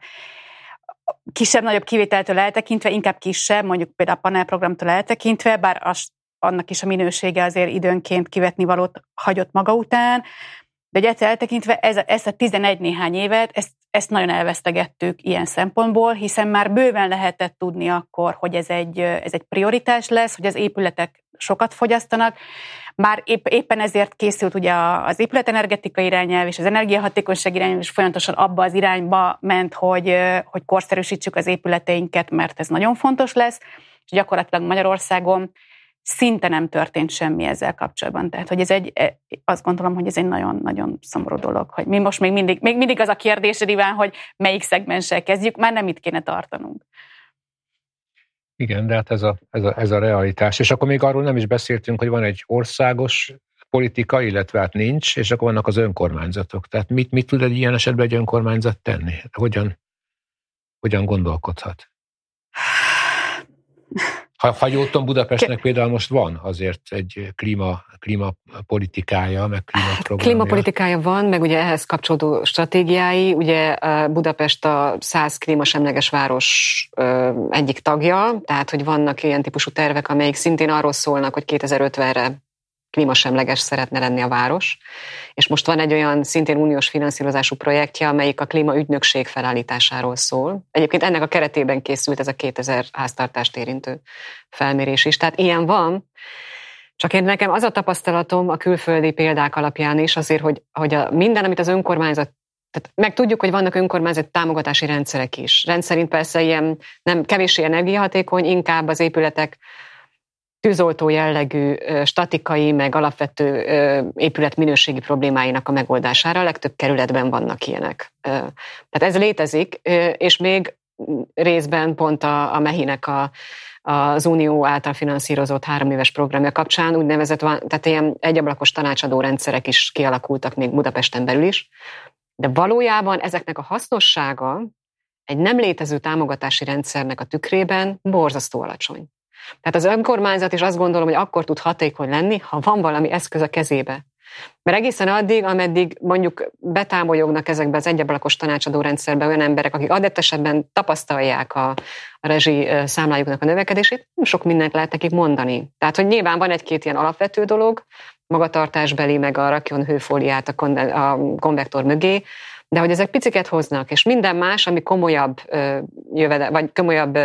kisebb-nagyobb kivételtől eltekintve, inkább kisebb, mondjuk például a panelprogramtól eltekintve, bár annak is a minősége azért időnként kivetni valót hagyott maga után, de ugye egyszer eltekintve ezt a 11 néhány évet, ezt nagyon elvesztegettük ilyen szempontból, hiszen már bőven lehetett tudni akkor, hogy ez egy prioritás lesz, hogy az épületek sokat fogyasztanak. Már éppen ezért készült ugye az épületenergetika irányelv és az energiahatékonyság irányelv is folyamatosan abba az irányba ment, hogy korszerűsítsük az épületeinket, mert ez nagyon fontos lesz, és gyakorlatilag Magyarországon szinte nem történt semmi ezzel kapcsolatban. Tehát, hogy azt gondolom, hogy ez egy nagyon-nagyon szomorú dolog, hogy mi most még mindig az a kérdés, Iván, hogy melyik szegmenssel kezdjük, már nem itt kéne tartanunk. Igen, de hát ez a realitás. És akkor még arról nem is beszéltünk, hogy van egy országos politika, illetve hát nincs, és akkor vannak az önkormányzatok. Tehát mit tud egy ilyen esetben egy önkormányzat tenni? Hogyan gondolkodhat? Ha jól tudom, Budapestnek például most van azért egy klímapolitikája, meg klímaprogramja. Klímapolitikája van, meg ugye ehhez kapcsolódó stratégiái. Ugye Budapest a 100 klímasemleges város egyik tagja, tehát hogy vannak ilyen típusú tervek, amelyik szintén arról szólnak, hogy 2050-re klímasemleges szeretne lenni a város. És most van egy olyan szintén uniós finanszírozású projektje, amelyik a klímaügynökség felállításáról szól. Egyébként ennek a keretében készült ez a 2000 háztartást érintő felmérés is. Tehát ilyen van, Csak én nekem az a tapasztalatom a külföldi példák alapján is azért, hogy minden, amit az önkormányzat, tehát meg tudjuk, hogy vannak önkormányzat támogatási rendszerek is. Rendszerint persze ilyen nem kevéssé energiahatékony, inkább az épületek tűzoltó jellegű, statikai, meg alapvető épületminőségi problémáinak a megoldására. Legtöbb kerületben vannak ilyenek. Tehát ez létezik, és még részben pont a MEHI-nek az Unió által finanszírozott 3 éves programja kapcsán úgynevezett, tehát ilyen egyablakos tanácsadó rendszerek is kialakultak még Budapesten belül is, de valójában ezeknek a hasznossága egy nem létező támogatási rendszernek a tükrében borzasztó alacsony. Tehát az önkormányzat is azt gondolom, hogy akkor tud hatékony lenni, ha van valami eszköz a kezébe. Mert egészen addig, ameddig mondjuk betámolyognak ezekbe az egyablakos tanácsadó rendszerbe olyan emberek, akik adott esetben tapasztalják a rezsi számlájuknak a növekedését, nem sok mindent lehet nekik mondani. Tehát, hogy nyilván van egy-két ilyen alapvető dolog, magatartásbeli, meg a rakjon hőfóliát a konvektor mögé, de hogy ezek piciket hoznak, és minden más, ami komolyabb vagy komolyabb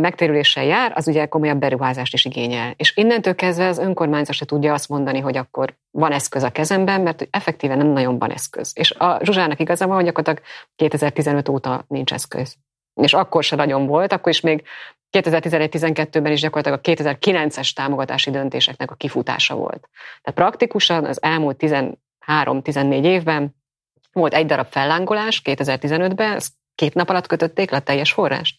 megtérüléssel jár, az ugye komolyabb beruházást is igényel. És innentől kezdve az önkormányzat se tudja azt mondani, hogy akkor van eszköz a kezemben, mert effektíven nem nagyon van eszköz. És a Zsuzsának igaza van, hogy gyakorlatilag 2015 óta nincs eszköz. És akkor se nagyon volt, akkor is még 2011-12-ben is gyakorlatilag a 2009-es támogatási döntéseknek a kifutása volt. Tehát praktikusan az elmúlt 13-14 évben volt egy darab fellángolás 2015-ben, 2 nap alatt kötötték le a teljes forrást.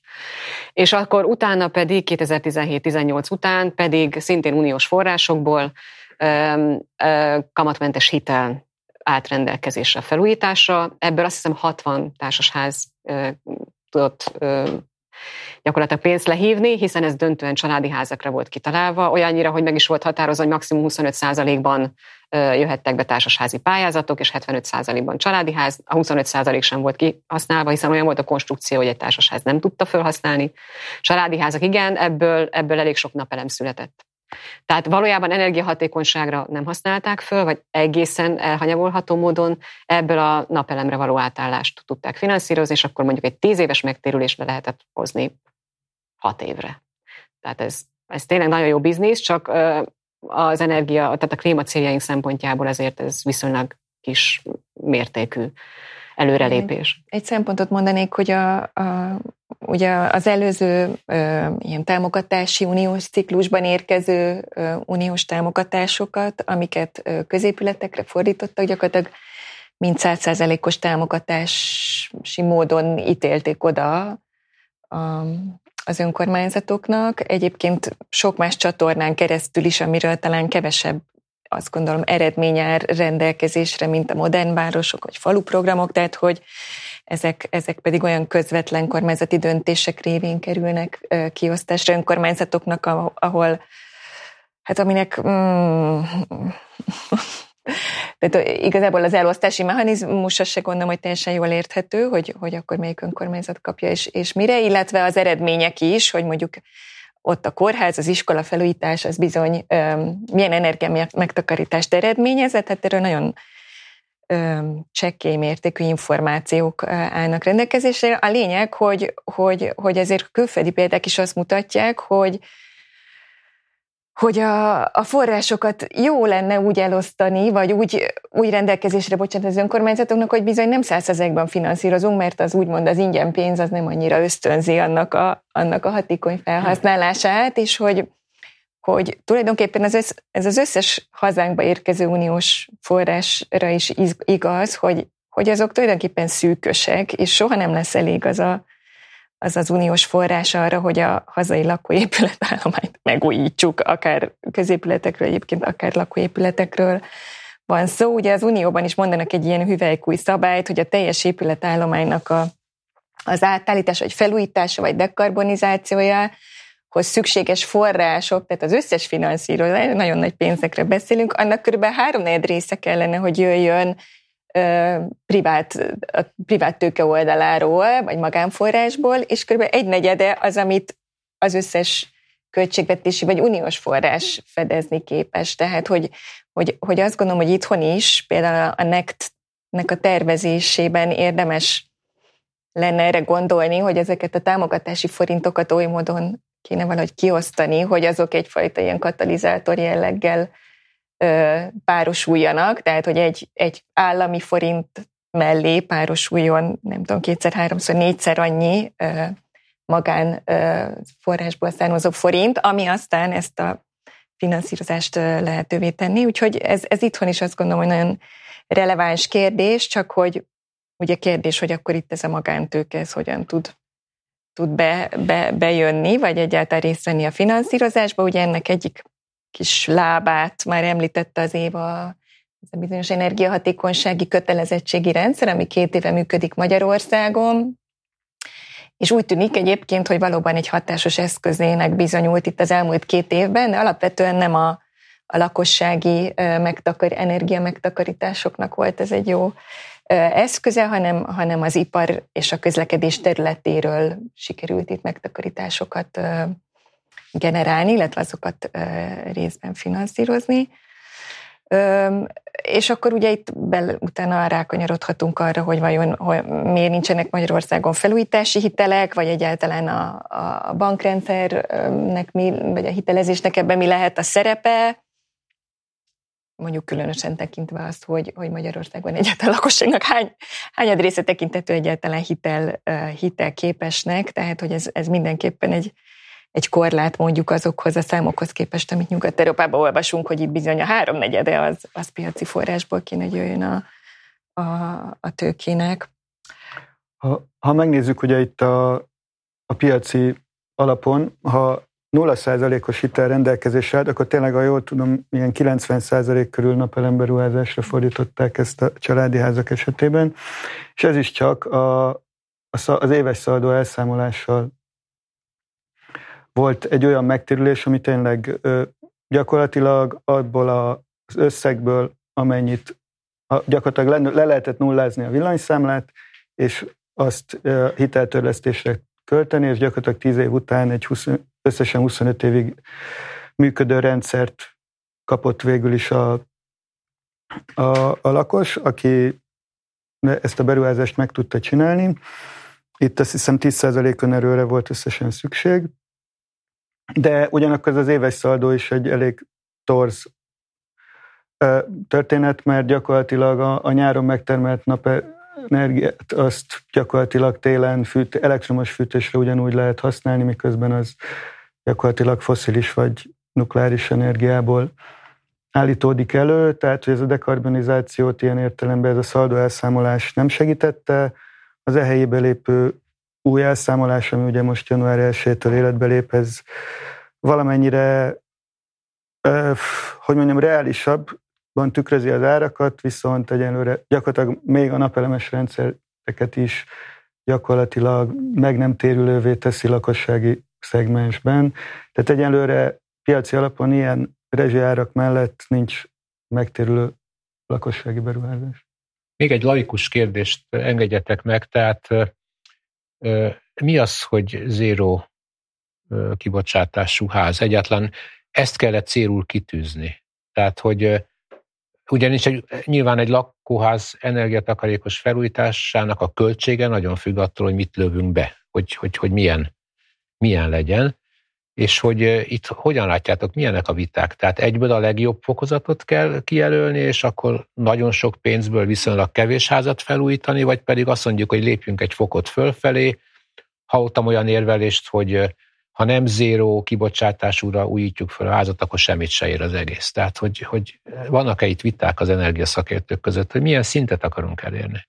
És akkor utána pedig, 2017-18 után pedig szintén uniós forrásokból kamatmentes hitel állt rendelkezésre, felújításra. Ebből azt hiszem 60 társasház tudott gyakorlatilag pénzt lehívni, hiszen ez döntően családi házakra volt kitalálva, olyannyira, hogy meg is volt határozva, hogy maximum 25%-ban jöhettek be társasházi pályázatok, és 75%-ban családi ház. A 25% sem volt kihasználva, hiszen olyan volt a konstrukció, hogy egy társasház nem tudta felhasználni. Családi házak igen, ebből elég sok napelem született. Tehát valójában energiahatékonyságra nem használták föl, vagy egészen elhanyagolható módon ebből a napelemre való átállást tudták finanszírozni, és akkor mondjuk egy 10 éves megtérülésbe lehetett hozni 6 évre. Tehát ez tényleg nagyon jó biznisz, csak az energia, tehát a klímacéljaink szempontjából ezért ez viszonylag kis mértékű előrelépés. Egy szempontot mondanék, hogy ugye az előző ilyen támogatási uniós ciklusban érkező uniós támogatásokat, amiket középületekre fordítottak, gyakorlatilag mind 100%-os támogatási módon ítélték oda az önkormányzatoknak. Egyébként sok más csatornán keresztül is, amiről talán kevesebb, azt gondolom, eredmény áll rendelkezésre, mint a modern városok vagy faluprogramok, tehát hogy ezek pedig olyan közvetlen kormányzati döntések révén kerülnek kiosztásra önkormányzatoknak, ahol, hát aminek tehát igazából az elosztási mechanizmus se gondolom, hogy teljesen jól érthető, hogy akkor melyik önkormányzat kapja és mire, illetve az eredmények is, hogy mondjuk ott a kórház, az iskola felújítás, az bizony milyen energia megtakarítást eredményezett, hát erről nagyon csekély mértékű információk állnak rendelkezésre. A lényeg, hogy ezért külföldi példák is azt mutatják, hogy a forrásokat jó lenne úgy elosztani, vagy úgy rendelkezésre bocsánat az önkormányzatoknak, hogy bizony nem 100%-ban finanszírozunk, mert az úgymond az ingyen pénz az nem annyira ösztönzi annak a hatékony felhasználását, és hogy tulajdonképpen ez az összes hazánkba érkező uniós forrásra is igaz, hogy azok tulajdonképpen szűkösek, és soha nem lesz elég az uniós forrás arra, hogy a hazai lakóépületállományt megújítsuk, akár középületekről egyébként, akár lakóépületekről van szó. Ugye az Unióban is mondanak egy ilyen hüvelykúj szabályt, hogy a teljes épületállománynak az átállítása, vagy felújítása, vagy dekarbonizációja, hogy szükséges források, tehát az összes finanszírozás, nagyon nagy pénzekre beszélünk, annak körülbelül 3/4 része kellene, hogy jöjjön a privát tőke oldaláról, vagy magánforrásból, és kb. 1/4 az, amit az összes költségvetési vagy uniós forrás fedezni képes. Tehát, hogy azt gondolom, hogy itthon is, például a NECT-nek a tervezésében érdemes lenne erre gondolni, hogy ezeket a támogatási forintokat oly módon kéne valahogy kiosztani, hogy azok egyfajta ilyen katalizátor jelleggel párosuljanak, tehát hogy egy állami forint mellé párosuljon, nem tudom, 2-3-4-szer annyi magán forrásból származó forint, ami aztán ezt a finanszírozást lehetővé tenni. Úgyhogy ez itthon is azt gondolom, hogy nagyon releváns kérdés, csak hogy ugye kérdés, hogy akkor itt ez a magántőke, ez hogyan tud bejönni, vagy egyáltalán részt venni a finanszírozásba. Ugye ennek egyik kis lábát már említette az Éva, ez a bizonyos energiahatékonysági kötelezettségi rendszer, ami 2 éve működik Magyarországon, és úgy tűnik egyébként, hogy valóban egy hatásos eszközének bizonyult itt az elmúlt 2 évben, de alapvetően nem a lakossági energiamegtakarításoknak volt ez egy jó eszköze, hanem az ipar és a közlekedés területéről sikerült itt megtakarításokat generálni, illetve azokat részben finanszírozni. És akkor ugye itt utána rákanyarodhatunk arra, hogy vajon miért nincsenek Magyarországon felújítási hitelek, vagy egyáltalán a bankrendszernek vagy a hitelezésnek ebben mi lehet a szerepe, mondjuk különösen tekintve azt, hogy Magyarországon egyáltalán lakosságnak hányad része tekintető egyáltalán hitelképesnek, tehát hogy ez mindenképpen egy korlát mondjuk azokhoz a számokhoz képest, amit Nyugat-Európában olvasunk, hogy itt bizony a 3/4 az piaci forrásból kéne, hogy jöjjön a tőkének. Ha megnézzük ugye itt a piaci alapon, ha 0%-os hitel rendelkezésre állt, akkor tényleg, ha jól tudom, ilyen 90% körül napelemberuházásra fordították ezt a családi házak esetében, és ez is csak az éves szaldó elszámolással volt egy olyan megtérülés, ami tényleg gyakorlatilag abból az összegből, amennyit gyakorlatilag le lehetett nullázni a villanyszámlát, és azt hiteltörlesztésre költeni, és gyakorlatilag 10 év után egy összesen 25 évig működő rendszert kapott végül is a lakos, aki ezt a beruházást meg tudta csinálni. Itt azt hiszem 10% önerőre volt összesen szükség, de ugyanakkor ez az éves szaldó is egy elég torz történet, mert gyakorlatilag a nyáron megtermelt napenergiát azt gyakorlatilag télen elektromos fűtésre ugyanúgy lehet használni, miközben az gyakorlatilag fosszilis vagy nukleáris energiából állítódik elő, tehát hogy ez a dekarbonizációt ilyen értelemben ez a szaldó elszámolás nem segítette. Az ehelyé belépő új elszámolás, ami ugye most január 1-től életbe lép, ez valamennyire, reálisabban tükrözi az árakat, viszont egyelőre gyakorlatilag még a napelemes rendszereket is gyakorlatilag meg nem térülővé teszi lakossági szegmensben. Tehát egyelőre piaci alapon ilyen rezsiárak mellett nincs megtérülő lakossági beruházás. Még egy laikus kérdést engedjetek meg, tehát mi az, hogy zéró kibocsátású ház? Egyáltalán ezt kellett célul kitűzni. Tehát, hogy ugyanis nyilván egy lakóház energiatakarékos felújításának a költsége nagyon függ attól, hogy mit lövünk be, hogy milyen legyen, és hogy itt hogyan látjátok, milyenek a viták? Tehát egyből a legjobb fokozatot kell kijelölni, és akkor nagyon sok pénzből viszonylag kevés házat felújítani, vagy pedig azt mondjuk, hogy lépjünk egy fokot fölfelé. Hallottam olyan érvelést, hogy ha nem zéró kibocsátásúra újítjuk fel a házat, akkor semmit se ér az egész. Tehát, hogy vannak-e itt viták az energiaszakértők között, hogy milyen szintet akarunk elérni?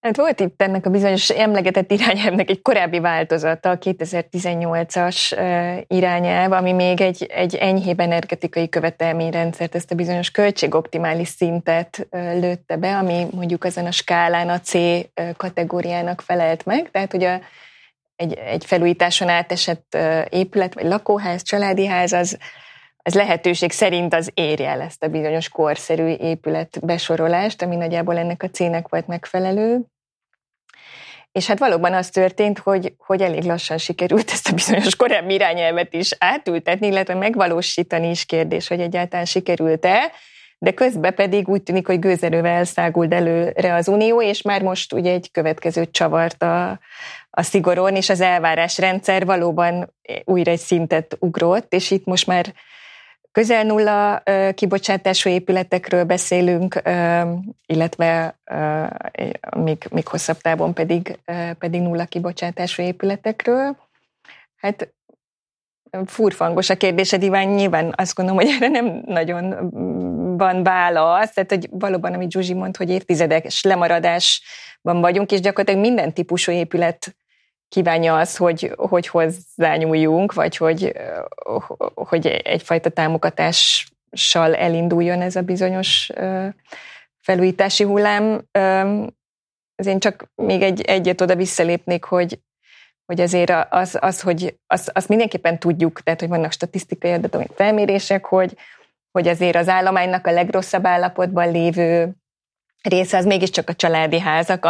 Hát volt itt ennek a bizonyos emlegetett irányelvnek egy korábbi változata, a 2018-as irányelv, ami még egy enyhébb energetikai követelményrendszert, ezt a bizonyos költségoptimális szintet lőtte be, ami mondjuk ezen a skálán a C kategóriának felelt meg, tehát hogy egy felújításon átesett épület, vagy lakóház, családi ház, az lehetőség szerint az érje el ezt a bizonyos korszerű épületbesorolást, ami nagyjából ennek a célnak volt megfelelő. És hát valóban az történt, hogy elég lassan sikerült ezt a bizonyos korábbi irányelvet is átültetni, illetve megvalósítani is kérdés, hogy egyáltalán sikerült-e, de közben pedig úgy tűnik, hogy gőzerővel száguld előre az Unió, és már most ugye egy következőt csavart a a szigoron, és az elvárásrendszer valóban újra egy szintet ugrott, és itt most már közel nulla kibocsátású épületekről beszélünk, illetve még hosszabb távon pedig nulla kibocsátású épületekről. Hát furfangos a kérdésed, Iván, nyilván azt gondolom, hogy erre nem nagyon van válasz, tehát hogy valóban, amit Zsuzsi mond, hogy évtizedekes lemaradásban vagyunk, és gyakorlatilag minden típusú épület kívánja az, hogy hozzányúljunk, vagy hogy egyfajta támogatással elinduljon ez a bizonyos felújítási hullám. Az én csak még egyet oda visszalépnék, hogy azért azt mindenképpen tudjuk, tehát hogy vannak statisztikai adatok, felmérések, hogy azért az állománynak a legrosszabb állapotban lévő része az mégiscsak a családi házak,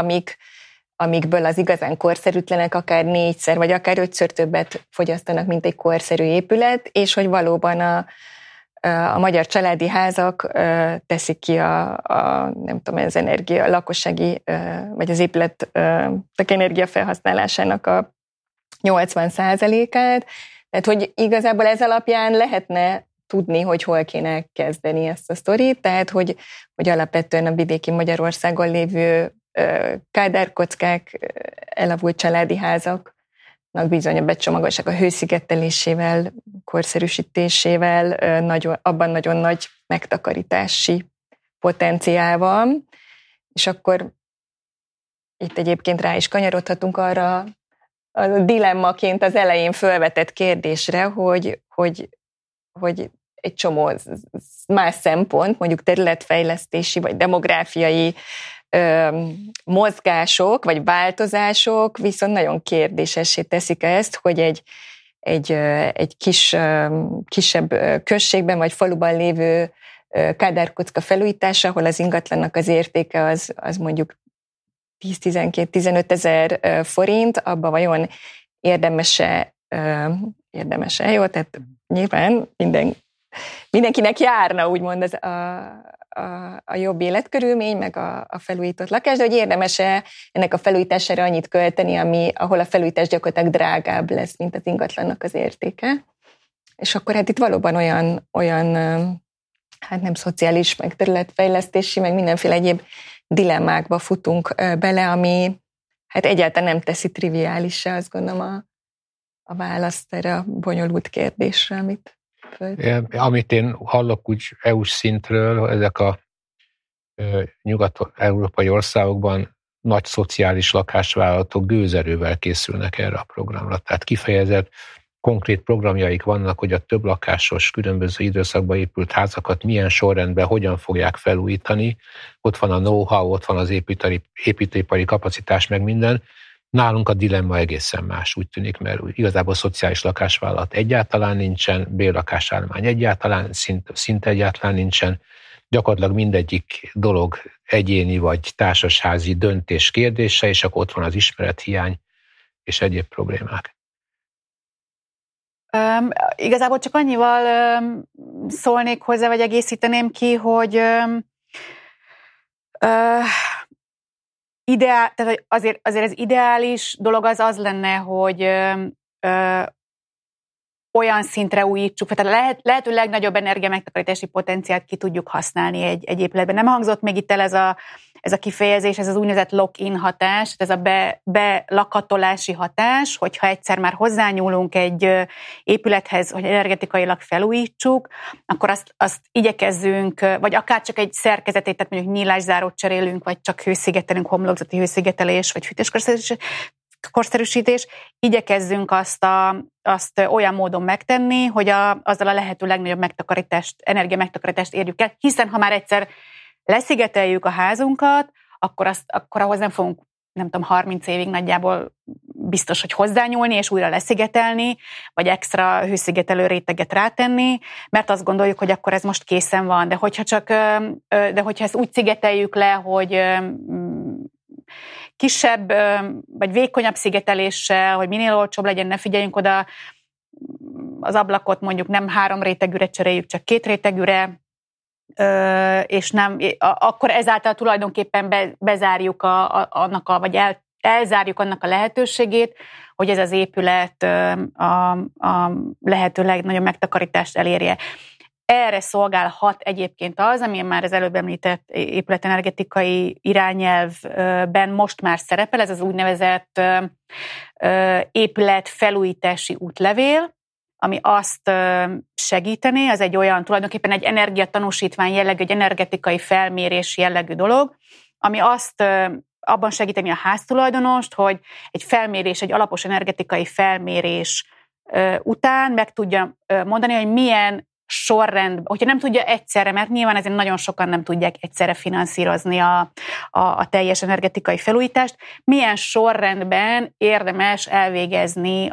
amikből az igazán korszerűtlenek akár 4-szer, vagy akár 5-ször többet fogyasztanak, mint egy korszerű épület, és hogy valóban a magyar családi házak teszik ki az energia, a lakossági, vagy az épületek energiafelhasználásának a 80%-át. Tehát, hogy igazából ez alapján lehetne tudni, hogy hol kéne kezdeni ezt a sztorit, tehát, hogy alapvetően a vidéki Magyarországon lévő kádárkockák, elavult családi házaknak bizony a becsomagoltság a hőszigetelésével, korszerűsítésével, abban nagyon nagy megtakarítási potenciál van. És akkor itt egyébként rá is kanyarodhatunk arra a dilemmaként az elején felvetett kérdésre, hogy egy csomó más szempont, mondjuk területfejlesztési vagy demográfiai mozgások vagy változások viszont nagyon kérdésessé teszik ezt, hogy egy kisebb községben vagy faluban lévő kádárkocka felújítása, ahol az ingatlannak az értéke az mondjuk 10-12-15 ezer forint, abban vajon érdemese, jó? Tehát nyilván mindenkinek járna, úgymond az a jobb életkörülmény, meg a felújított lakás, de hogy érdemes-e ennek a felújítására annyit költeni, ahol a felújítás gyakorlatilag drágább lesz, mint az ingatlannak az értéke. És akkor hát itt valóban olyan hát nem szociális, meg területfejlesztési, meg mindenféle egyéb dilemmákba futunk bele, ami hát egyáltalán nem teszi triviálissá, azt gondolom, a választ erre a bonyolult kérdésre, amit én hallok úgy EU-s szintről, ezek a nyugat-európai országokban nagy szociális lakásvállalatok gőzerővel készülnek erre a programra. Tehát kifejezett konkrét programjaik vannak, hogy a több lakásos különböző időszakban épült házakat milyen sorrendben, hogyan fogják felújítani. Ott van a know-how, ott van az építőipari kapacitás, meg minden. Nálunk a dilemma egészen más, úgy tűnik, mert igazából szociális lakásvállalat egyáltalán nincsen, bérlakásállomány egyáltalán, szinte egyáltalán nincsen. Gyakorlatilag mindegyik dolog egyéni vagy társasházi döntés kérdése, és akkor ott van az ismerethiány és egyéb problémák. Igazából csak annyival szólnék hozzá, vagy egészíteném ki, hogy tehát azért az ideális dolog az lenne, hogy olyan szintre újítsuk, tehát lehető legnagyobb energiamegtakarítási potenciált ki tudjuk használni egy épületben. Nem hangzott még itt el ez a kifejezés, ez az úgynevezett lock-in hatás, ez a belakatolási hatás, hogyha egyszer már hozzányúlunk egy épülethez, hogy energetikailag felújítsuk, akkor azt igyekezzünk, vagy akár csak egy szerkezetét, tehát mondjuk nyílászárót cserélünk, vagy csak hőszigetelünk, homlokzati hőszigetelés, vagy fűtéskorszerűsítés, igyekezzünk azt olyan módon megtenni, hogy azzal a lehető legnagyobb energiamegtakarítást érjük el, hiszen ha már egyszer leszigeteljük a házunkat, akkor ahhoz nem fogunk, 30 évig nagyjából biztos, hogy hozzányúlni, és újra leszigetelni, vagy extra hőszigetelő réteget rátenni, mert azt gondoljuk, hogy akkor ez most készen van. De hogyha ezt úgy szigeteljük le, hogy kisebb, vagy vékonyabb szigeteléssel, hogy minél olcsóbb legyen, ne figyeljünk oda, az ablakot mondjuk nem 3 rétegűre cseréljük, csak 2 rétegűre, és nem, akkor ezáltal tulajdonképpen bezárjuk annak vagy elzárjuk annak a lehetőségét, hogy ez az épület a lehető legnagyobb megtakarítást elérje. Erre szolgálhat egyébként az, ami már az előbb említett épületenergetikai irányelvben most már szerepel, ez az úgynevezett épületfelújítási útlevél, ami azt segítené, az egy olyan, tulajdonképpen egy energiatanúsítvány jellegű, egy energetikai felmérés jellegű dolog, ami azt abban segíteni a háztulajdonost, hogy egy felmérés, egy alapos energetikai felmérés után meg tudja mondani, hogy milyen sorrendben, hogyha nem tudja egyszerre, mert nyilván ezért nagyon sokan nem tudják egyszerre finanszírozni a teljes energetikai felújítást, milyen sorrendben érdemes elvégezni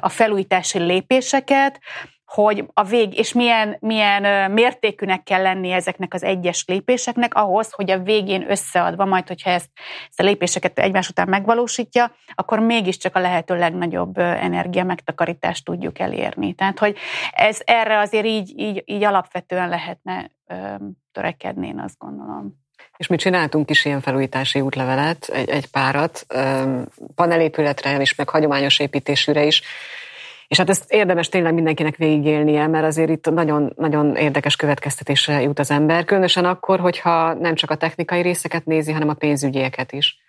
a felújítási lépéseket, hogy a vég, és milyen mértékűnek kell lenni ezeknek az egyes lépéseknek ahhoz, hogy a végén összeadva, majd hogyha ezt a lépéseket egymás után megvalósítja, akkor mégiscsak a lehető legnagyobb energia megtakarítást tudjuk elérni. Tehát, hogy ez erre azért így alapvetően lehetne törekedni, én azt gondolom. És mi csináltunk is ilyen felújítási útlevelet, egy párat, panelépületre is, meg hagyományos építésűre is, és hát ezt érdemes tényleg mindenkinek végigélnie, mert azért itt nagyon, nagyon érdekes következtetésre jut az ember, különösen akkor, hogyha nem csak a technikai részeket nézi, hanem a pénzügyieket is.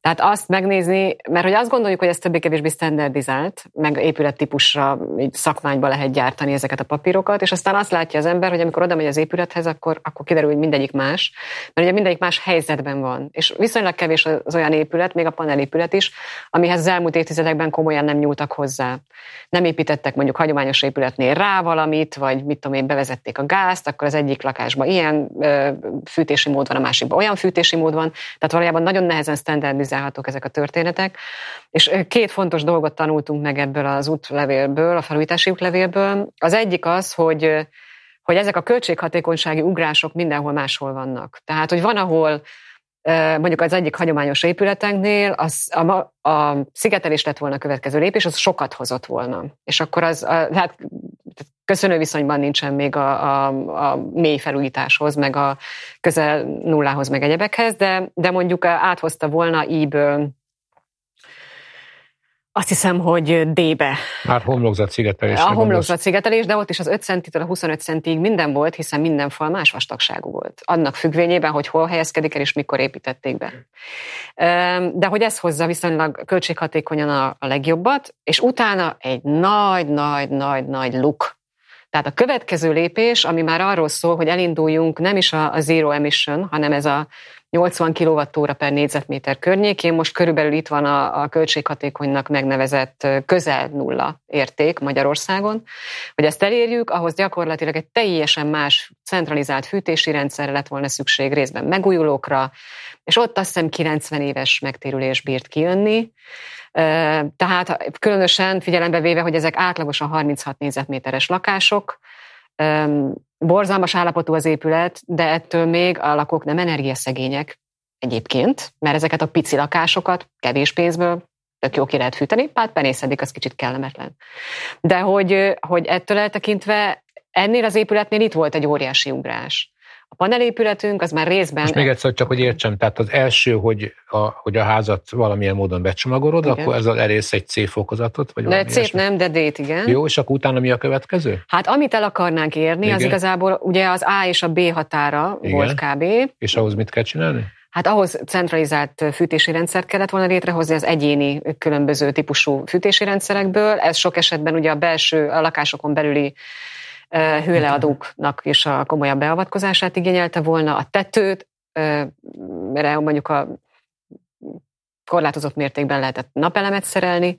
Tehát azt megnézni, mert hogy azt gondoljuk, hogy ez többé-kevésbé standardizált, meg épülettípusra, így szakmányba lehet gyártani ezeket a papírokat, és aztán azt látja az ember, hogy amikor oda megy az épülethez, akkor kiderül, hogy mindegyik más, mert ugye mindegyik más helyzetben van. És viszonylag kevés az olyan épület, még a panelépület is, amihez az elmúlt évtizedekben komolyan nem nyúltak hozzá. Nem építettek mondjuk hagyományos épületnél rá valamit, vagy mit tudom én, bevezették a gázt, akkor az egyik lakásban ilyen fűtési mód van, a másikban olyan fűtési mód van, tehát valójában nagyon nehezen standardizálni ezek a történetek. És két fontos dolgot tanultunk meg ebből az útlevélből, a felújítási útlevélből. Az egyik az, hogy ezek a költséghatékonysági ugrások mindenhol máshol vannak. Tehát, hogy van, ahol mondjuk az egyik hagyományos épületünknél a szigetelés lett volna a következő lépés, az sokat hozott volna. És akkor hát köszönő viszonyban nincsen még a mély felújításhoz, meg a közel nullához, meg egyebekhez, de mondjuk áthozta volna íből, azt hiszem, hogy D-be. Már homlokzatszigetelés. A homlokzatszigetelés, de ott is az 5 centitől a 25 centig minden volt, hiszen minden fal más vastagságú volt. Annak függvényében, hogy hol helyezkedik el és mikor építették be. De hogy ez hozza viszonylag költséghatékonyan a legjobbat, és utána egy nagy luk. Tehát a következő lépés, ami már arról szól, hogy elinduljunk nem is a zero emission, hanem ez a 80 kWh per négyzetméter környékén, most körülbelül itt van a költséghatékonynak megnevezett közel nulla érték Magyarországon, hogy ezt elérjük, ahhoz gyakorlatilag egy teljesen más centralizált fűtési rendszerre lett volna szükség, részben megújulókra, és ott azt hiszem 90 éves megtérülés bírt kijönni, tehát különösen figyelembe véve, hogy ezek átlagosan 36 négyzetméteres lakások, borzalmas állapotú az épület, de ettől még a lakók nem energiaszegények egyébként, mert ezeket a pici lakásokat kevés pénzből tök jó ki lehet fűteni, hát penészedik, az kicsit kellemetlen. De hogy ettől eltekintve ennél az épületnél itt volt egy óriási ugrás. A panelépületünk az már részben... Most még egyszer csak, hogy értsem, tehát az első, hogy a házat valamilyen módon becsomagolod, igen. Akkor ezzel elérsz egy C fokozatot? Vagy de C-t nem, de D-t, igen. Jó, és akkor utána mi a következő? Hát amit el akarnánk érni, igen. Az igazából ugye az A és a B határa, igen. Volt kb. És ahhoz mit kell csinálni? Hát ahhoz centralizált fűtési rendszert kellett volna létrehozni az egyéni különböző típusú fűtési rendszerekből. Ez sok esetben ugye a belső, a lakásokon belüli hőleadóknak is a komolyabb beavatkozását igényelte volna, a tetőt, mert mondjuk a korlátozott mértékben lehetett napelemet szerelni,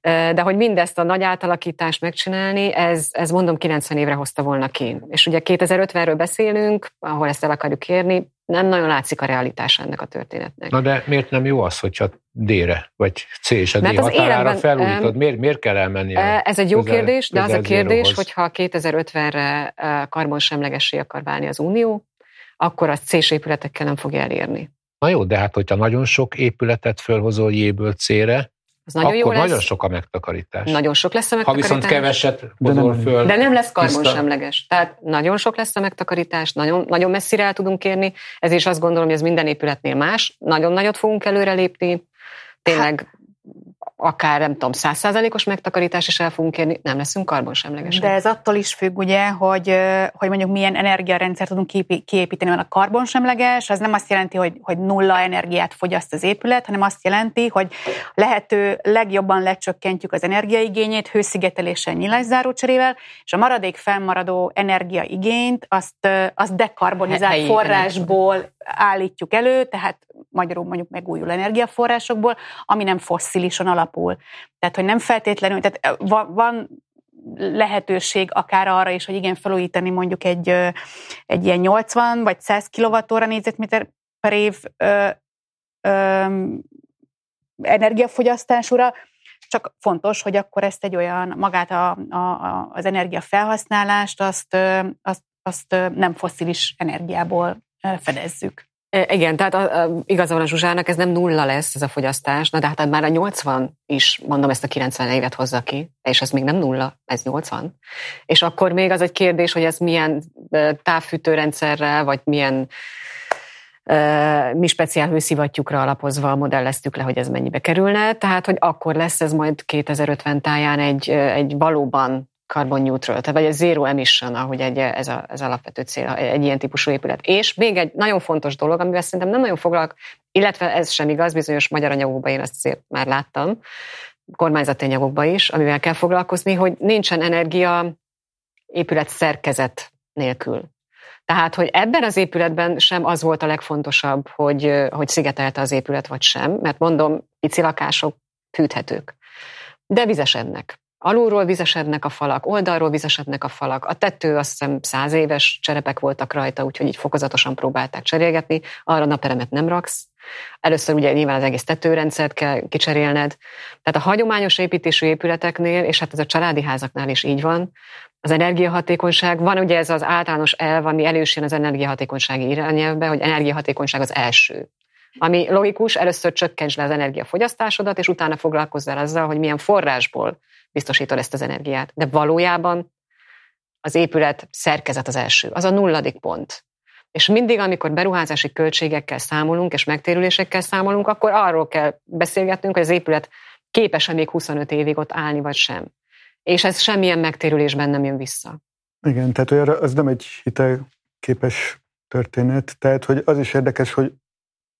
de hogy mindezt a nagy átalakítást megcsinálni, ez mondom 90 évre hozta volna ki. És ugye 2050-ről beszélünk, ahol ezt el akarjuk érni, nem nagyon látszik a realitás ennek a történetnek. Na de miért nem jó az, hogyha D-re, vagy C és a D határára felújítod? Miért kell elmenni? Ez egy jó kérdés, de az a kérdés, hogyha 2050-re karbonsemlegessé akar válni az Unió, akkor azt C-s épületekkel nem fogja elérni. Na jó, de hát, hogyha nagyon sok épületet fölhozol J-ből C-re, nagyon akkor nagyon sok a megtakarítás. Nagyon sok lesz a megtakarítás. Ha viszont keveset hozol föl. De nem lesz karbonsemleges. Tehát nagyon sok lesz a megtakarítás, nagyon, nagyon messzire el tudunk érni. Ezért is azt gondolom, hogy ez minden épületnél más. Nagyon nagyot fogunk előrelépni. tényleg akár, nem tudom, 100%-os megtakarítás is el fogunk érni, nem leszünk karbonsemlegesek. De ez attól is függ, ugye, hogy mondjuk milyen energiarendszer tudunk kiépíteni, mert a karbonsemleges, az nem azt jelenti, hogy nulla energiát fogyaszt az épület, hanem azt jelenti, hogy lehető legjobban lecsökkentjük az energiaigényét hőszigeteléssel, nyilászárócserével, és a maradék fennmaradó energiaigényt azt dekarbonizált forrásból állítjuk elő, tehát magyarul mondjuk megújuló energiaforrásokból, ami nem fosszilison alapul. Tehát, hogy nem feltétlenül, tehát van lehetőség akár arra is, hogy igen, felújítani mondjuk egy ilyen 80 vagy 100 kWh négyzetméter per év energiafogyasztásúra, csak fontos, hogy akkor ezt egy olyan, magát az energiafelhasználást, azt nem fosszilis energiából fedezzük. Igen, tehát igaza van a Zsuzsának, ez nem nulla lesz ez a fogyasztás, na de hát már a 80 is, mondom, ezt a 90 évet hozza ki, és ez még nem nulla, ez 80. És akkor még az egy kérdés, hogy ez milyen távfűtőrendszerrel, vagy milyen mi speciál hőszivattyúkra alapozva modelleztük le, hogy ez mennyibe kerülne, tehát hogy akkor lesz ez majd 2050 táján egy valóban carbon neutral, tehát vagy a zero emission, ahogy ez alapvető cél, egy ilyen típusú épület. És még egy nagyon fontos dolog, amivel szerintem nem nagyon foglalkozunk, illetve ez sem igaz, bizonyos magyar anyagokban én ezt azért már láttam, kormányzati anyagokban is, amivel kell foglalkozni, hogy nincsen energia épület szerkezet nélkül. Tehát, hogy ebben az épületben sem az volt a legfontosabb, hogy szigetelte az épület, vagy sem, mert mondom, pici lakások fűthetők, de vizesednek. Alulról vizesednek a falak, oldalról vizesednek a falak, a tető azt hiszem 100 éves cserepek voltak rajta, úgyhogy így fokozatosan próbálták cserélgetni, arra naperemet nem raksz. Először ugye nyilván az egész tetőrendszert kell kicserélned. Tehát a hagyományos építésű épületeknél, és hát ez a családi házaknál is így van, az energiahatékonyság, van ugye ez az általános elv, ami elősjön az energiahatékonysági irányelvbe, hogy energiahatékonyság az első. Ami logikus, először csökkentsd le az energiafogyasztásodat, és utána foglalkozzál azzal, hogy milyen forrásból biztosítod ezt az energiát. De valójában az épület szerkezet az első, az a nulladik pont. És mindig, amikor beruházási költségekkel számolunk, és megtérülésekkel számolunk, akkor arról kell beszélgetnünk, hogy az épület képes-e még 25 évig ott állni, vagy sem. És ez semmilyen megtérülésben nem jön vissza. Igen, tehát olyanra az nem egy hitelképes történet. Tehát, hogy az is érdekes, hogy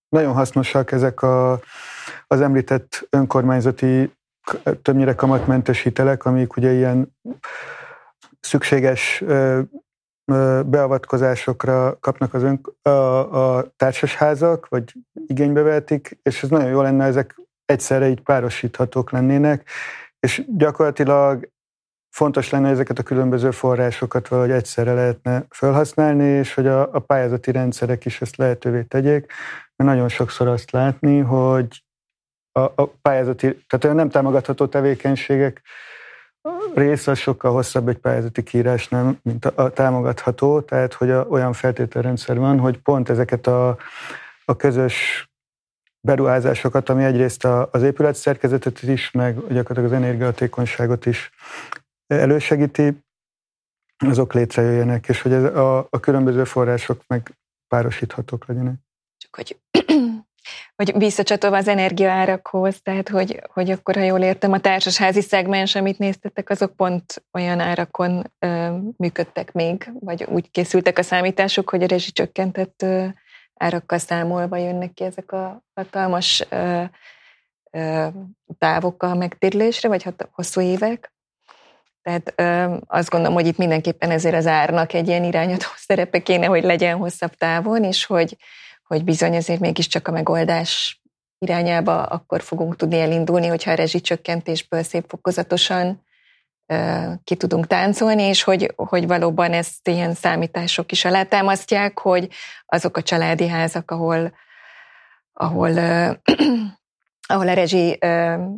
nagyon hasznosak ezek az említett önkormányzati többnyire kamatmentes hitelek, amik ugye ilyen szükséges beavatkozásokra kapnak a társasházak, vagy igénybe vehetik, és ez nagyon jó lenne, ezek egyszerre így párosíthatók lennének, és gyakorlatilag fontos lenne, ezeket a különböző forrásokat valahogy egyszerre lehetne felhasználni, és hogy a pályázati rendszerek is ezt lehetővé tegyék, mert nagyon sokszor azt látni, hogy a pályázati, tehát olyan nem támogatható tevékenységek része sokkal hosszabb egy pályázati kiírásnál, mint a támogatható, tehát hogy olyan feltételrendszer van, hogy pont ezeket a közös beruházásokat, ami egyrészt az épületszerkezetet is, meg gyakorlatilag az energiahatékonyságot is elősegíti, azok létrejöjjenek, és hogy ez a különböző források meg párosíthatók legyenek. Csak hogy visszacsatolva az energiaárakhoz, tehát hogy akkor, ha jól értem, a társasházi szegmens, amit néztetek, azok pont olyan árakon működtek még, vagy úgy készültek a számítások, hogy a rezsicsökkentett árakkal számolva jönnek ki ezek a hatalmas távok a megtérülésre, vagy hosszú évek. Tehát azt gondolom, hogy itt mindenképpen ezért az árnak egy ilyen irányadó szerepe kéne, hogy legyen hosszabb távon, és hogy bizony azért mégiscsak a megoldás irányába akkor fogunk tudni elindulni, hogyha a rezsicsökkentésből szép fokozatosan ki tudunk táncolni, és hogy valóban ezt ilyen számítások is alátámasztják, hogy azok a családi házak, ahol a rezsi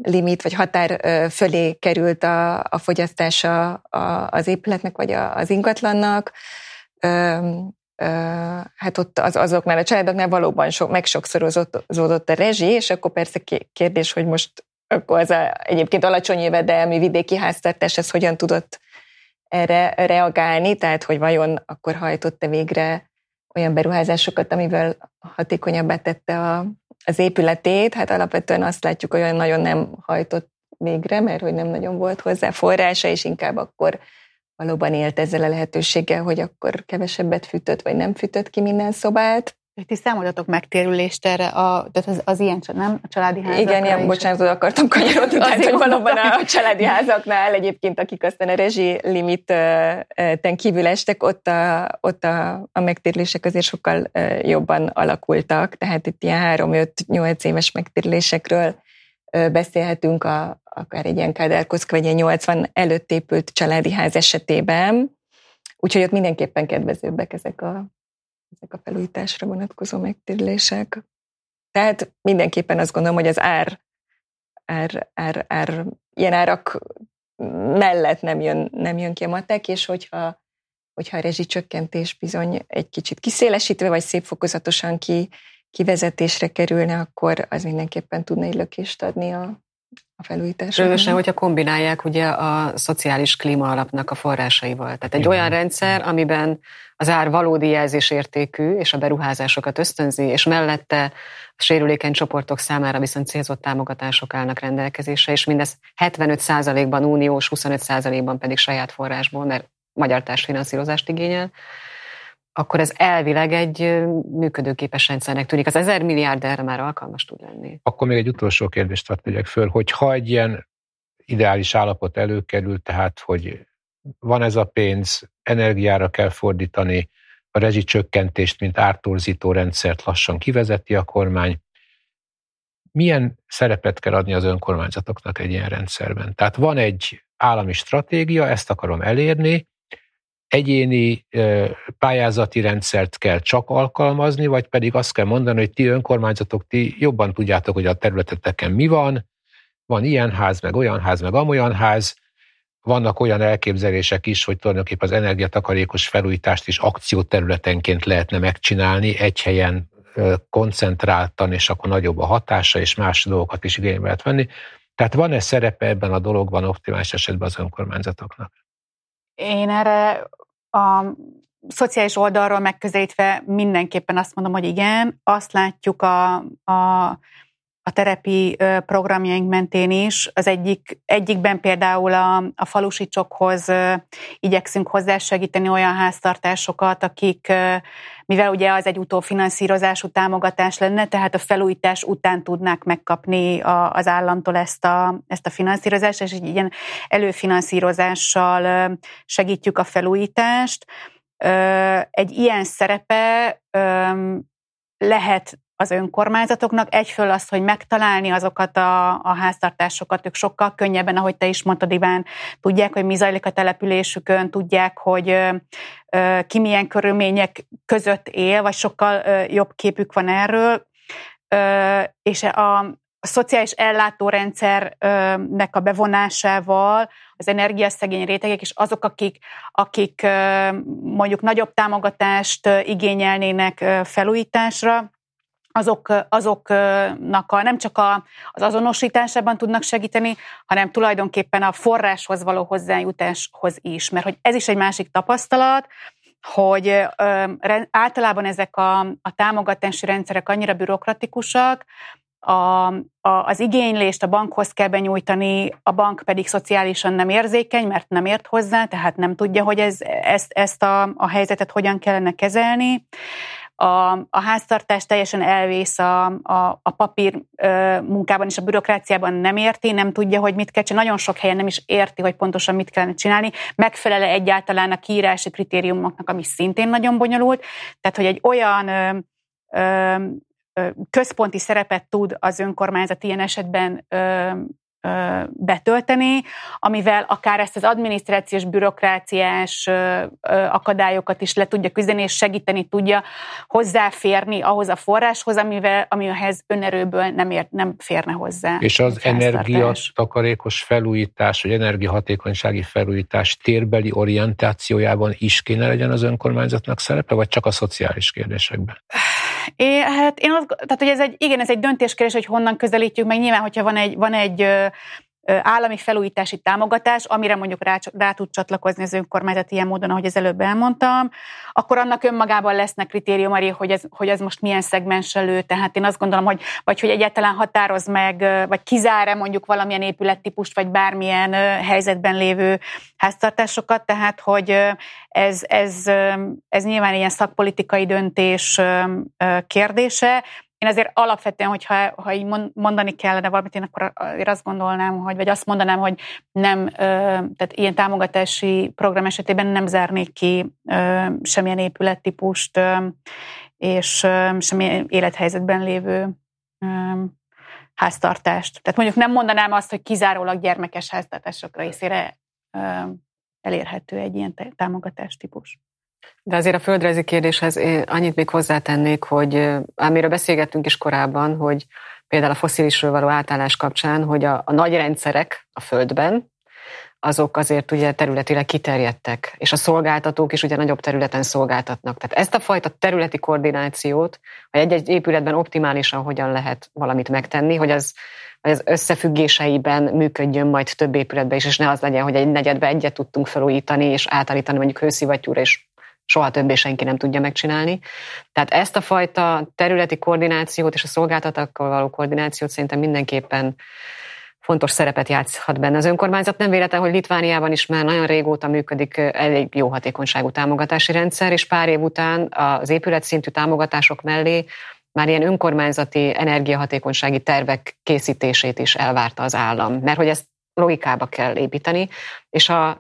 limit vagy határ fölé került a fogyasztása az épületnek, vagy az ingatlannak, hát ott azoknál a családoknál valóban megsokszorozódott a rezsi, és akkor persze kérdés, hogy most akkor az egyébként alacsony jövedelmi vidéki háztartás, ez hogyan tudott erre reagálni, tehát hogy vajon akkor hajtott-e végre olyan beruházásokat, amivel hatékonyabbá tette az épületét, hát alapvetően azt látjuk, hogy olyan nagyon nem hajtott végre, mert hogy nem nagyon volt hozzá forrása, és inkább akkor valóban élt ezzel a lehetőséggel, hogy akkor kevesebbet fűtött, vagy nem fűtött ki minden szobát. Ti számoltatok megtérülést erre, tehát az ilyen, nem? A családi házakra? Igen, ilyen, bocsánat, oda akartam kanyarodni, tehát hogy valóban a családi házaknál egyébként, akik aztán a rezsi limiten kívül estek, ott a megtérülések azért sokkal jobban alakultak, tehát itt ilyen 3-5-8 éves megtérülésekről beszélhetünk, akár egy ilyen Kádár-Koszka, vagy ilyen 80 előtt épült családi ház esetében, úgyhogy ott mindenképpen kedvezőbbek ezek a felújításra vonatkozó megtérülések. Tehát mindenképpen azt gondolom, hogy az ár ilyen árak mellett nem jön ki a matek, és hogyha a rezsicsökkentés bizony egy kicsit kiszélesítve, vagy szép fokozatosan kivezetésre kerülne, akkor az mindenképpen tudna egy lökést adni a felújításra. Rövösen, hogyha kombinálják ugye a szociális klíma alapnak a forrásaival. Tehát egy olyan rendszer, amiben az ár valódi jelzésértékű, és a beruházásokat ösztönzi, és mellette a sérülékeny csoportok számára viszont célzott támogatások állnak rendelkezésre, és mindez 75%-ban uniós, 25%-ban pedig saját forrásból, mert magyar társfinanszírozást igényel, akkor ez elvileg egy működőképes rendszernek tűnik. Az 1000 milliárd erre már alkalmas tud lenni. Akkor még egy utolsó kérdést hadd tegyek föl, hogy ha egy ilyen ideális állapot előkerül, tehát hogy van ez a pénz, energiára kell fordítani, a rezsicsökkentést, mint ártorzító rendszert lassan kivezeti a kormány. Milyen szerepet kell adni az önkormányzatoknak egy ilyen rendszerben? Tehát van egy állami stratégia, ezt akarom elérni, egyéni pályázati rendszert kell csak alkalmazni, vagy pedig azt kell mondani, hogy ti önkormányzatok, ti jobban tudjátok, hogy a területeteken mi van, van ilyen ház, meg olyan ház, meg amolyan ház, vannak olyan elképzelések is, hogy tulajdonképpen az energiatakarékos felújítást is akcióterületenként lehetne megcsinálni, egy helyen koncentráltan, és akkor nagyobb a hatása, és más dolgokat is igénybe lehet venni. Tehát van-e szerepe ebben a dologban optimális esetben az önkormányzatoknak? Én erre a szociális oldalról megközelítve mindenképpen azt mondom, hogy igen, azt látjuk a terepi programjaink mentén is. Az egyikben például a falusi csokhoz igyekszünk hozzásegíteni olyan háztartásokat, akik, mivel ugye az egy utófinanszírozású támogatás lenne, tehát a felújítás után tudnák megkapni az államtól ezt a finanszírozást, és így ilyen előfinanszírozással segítjük a felújítást. Egy ilyen szerepe lehet az önkormányzatoknak. Egyfől az, hogy megtalálni azokat a háztartásokat, ők sokkal könnyebben, ahogy te is mondtad, Iván, tudják, hogy mi zajlik a településükön, tudják, hogy ki milyen körülmények között él, vagy sokkal jobb képük van erről. És a szociális ellátórendszernek a bevonásával az energiaszegény rétegek, és azok, akik mondjuk nagyobb támogatást igényelnének felújításra, azoknak nem csak az azonosításában tudnak segíteni, hanem tulajdonképpen a forráshoz való hozzájutáshoz is. Mert hogy ez is egy másik tapasztalat, hogy általában ezek a támogatási rendszerek annyira bürokratikusak, az igénylést a bankhoz kell benyújtani, a bank pedig szociálisan nem érzékeny, mert nem ért hozzá, tehát nem tudja, hogy ezt a helyzetet hogyan kellene kezelni. A háztartás teljesen elvész a papír munkában és a bürokráciában, nem érti, nem tudja, hogy mit kell csinálni. Nagyon sok helyen nem is érti, hogy pontosan mit kellene csinálni. Megfelele egyáltalán a kiírási kritériumoknak, ami szintén nagyon bonyolult. Tehát, hogy egy olyan központi szerepet tud az önkormányzat ilyen esetben betölteni, amivel akár ezt az adminisztrációs, bürokráciás akadályokat is le tudja küzdeni, és segíteni tudja hozzáférni ahhoz a forráshoz, amihez önerőből nem férne hozzá. És az energiatakarékos felújítás, vagy energiahatékonysági felújítás térbeli orientációjában is kéne legyen az önkormányzatnak szerepe, vagy csak a szociális kérdésekben? Hát én azt, tehát, hogy ez egy döntéskérdés, hogy honnan közelítjük meg. Nyilván, hogyha van egy állami felújítási támogatás, amire mondjuk rá tud csatlakozni az önkormányzat ilyen módon, ahogy az előbb elmondtam, akkor annak önmagában lesznek kritériumai, hogy ez most milyen szegmenselő, tehát én azt gondolom, hogy egyáltalán határoz meg, vagy kizár-e mondjuk valamilyen épülettípust, vagy bármilyen helyzetben lévő háztartásokat, tehát hogy ez nyilván ilyen szakpolitikai döntés kérdése. Én azért alapvetően, hogyha így mondani kellene valamit, én akkor azt gondolnám, vagy azt mondanám, hogy nem, tehát ilyen támogatási program esetében nem zárnék ki semmilyen épülettípust, és semmilyen élethelyzetben lévő háztartást. Tehát mondjuk nem mondanám azt, hogy kizárólag gyermekes háztartások részére elérhető egy ilyen támogatástípus. De azért a földrajzi kérdéshez annyit még hozzátennék, hogy amiről beszélgettünk is korábban, hogy például a fosszilisről való átállás kapcsán, hogy a nagy rendszerek a földben, azok azért ugye területileg kiterjedtek, és a szolgáltatók is ugye nagyobb területen szolgáltatnak. Tehát ezt a fajta területi koordinációt, hogy egy-egy épületben optimálisan hogyan lehet valamit megtenni, hogy az összefüggéseiben működjön majd több épületben is, és ne az legyen, hogy egy negyedbe egyet tudtunk felújítani, és átállítani mondjuk hőszivattyúra, és soha többé senki nem tudja megcsinálni. Tehát ezt a fajta területi koordinációt és a szolgáltatókkal való koordinációt szerintem mindenképpen fontos szerepet játszhat benne az önkormányzat. Nem véletlen, hogy Litvániában is már nagyon régóta működik elég jó hatékonyságú támogatási rendszer, és pár év után az épületszintű támogatások mellé már ilyen önkormányzati energiahatékonysági tervek készítését is elvárta az állam, mert hogy ezt logikába kell építeni,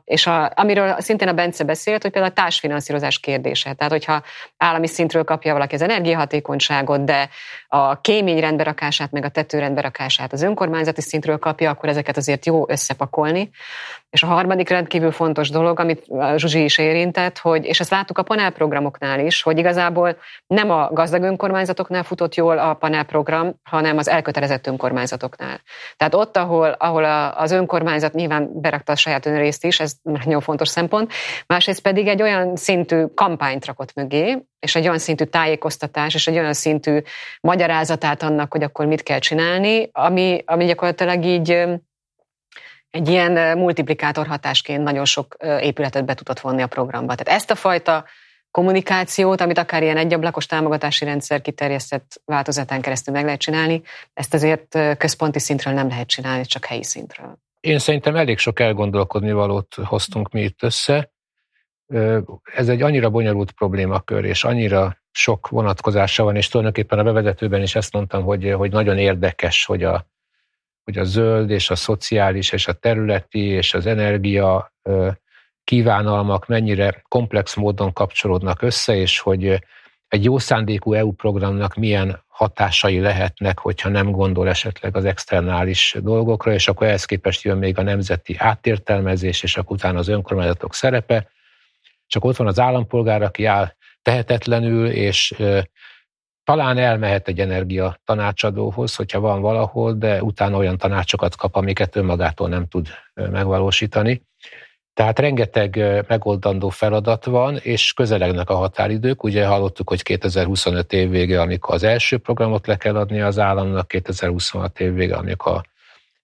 és amiről szintén a Bence beszélt, hogy például a társfinanszírozás kérdése. Tehát, hogyha állami szintről kapja valaki az energiahatékonyságot, de a kémény rendberakását, meg a tető rendberakását az önkormányzati szintről kapja, akkor ezeket azért jó összepakolni. És a harmadik rendkívül fontos dolog, amit Zsuzsi is érintett, hogy, és ezt láttuk a panelprogramoknál is, hogy igazából nem a gazdag önkormányzatoknál futott jól a panelprogram, hanem az elkötelezett önkormányzatoknál. Tehát ott, ahol az önkormányzat nyilván berakta a saját önrészt is, ez nagyon fontos szempont, másrészt pedig egy olyan szintű kampányt rakott mögé, és egy olyan szintű tájékoztatás, és egy olyan szintű magyarázatát annak, hogy akkor mit kell csinálni, ami gyakorlatilag így egy ilyen multiplikátor hatásként nagyon sok épületet be tudott vonni a programba. Tehát ezt a fajta kommunikációt, amit akár ilyen egyablakos támogatási rendszer kiterjesztett változatán keresztül meg lehet csinálni, ezt azért központi szintről nem lehet csinálni, csak helyi szintről. Én szerintem elég sok elgondolkodni valót hoztunk mi itt össze. Ez egy annyira bonyolult problémakör, és annyira sok vonatkozása van, és tulajdonképpen a bevezetőben is ezt mondtam, hogy nagyon érdekes, hogy a zöld és a szociális és a területi és az energia kívánalmak mennyire komplex módon kapcsolódnak össze, és hogy egy jó szándékú EU programnak milyen hatásai lehetnek, hogyha nem gondol esetleg az externális dolgokra, és akkor ehhez képest jön még a nemzeti átértelmezés, és akkor utána az önkormányzatok szerepe. Csak ott van az állampolgár, aki áll tehetetlenül, és talán elmehet egy energia tanácsadóhoz, hogyha van valahol, de utána olyan tanácsokat kap, amiket önmagától nem tud megvalósítani. Tehát rengeteg megoldandó feladat van, és közelegnek a határidők. Ugye hallottuk, hogy 2025 év vége, amikor az első programot le kell adni az államnak, 2026 év vége, amikor a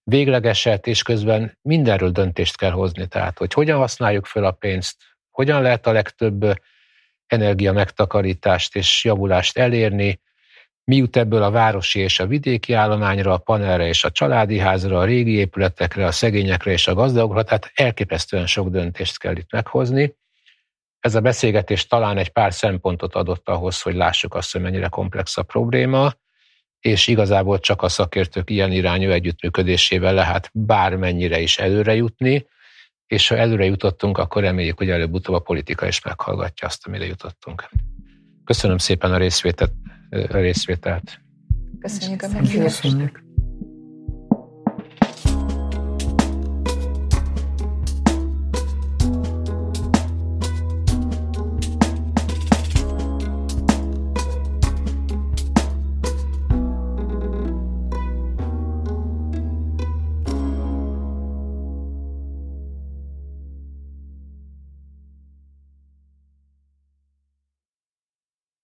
véglegeset, és közben mindenről döntést kell hozni. Tehát, hogy hogyan használjuk fel a pénzt, hogyan lehet a legtöbb energia megtakarítást és javulást elérni, mi jut ebből a városi és a vidéki állományra, a panelre és a családi házra, a régi épületekre, a szegényekre és a gazdagokra, tehát elképesztően sok döntést kell itt meghozni. Ez a beszélgetés talán egy pár szempontot adott ahhoz, hogy lássuk azt, hogy mennyire komplex a probléma, és igazából csak a szakértők ilyen irányú együttműködésével lehet bármennyire is előre jutni, és ha előre jutottunk, akkor reméljük, hogy előbb-utóbb a politika is meghallgatja azt, amire jutottunk. Köszönöm szépen a részvételt. Köszönjük a meghívást.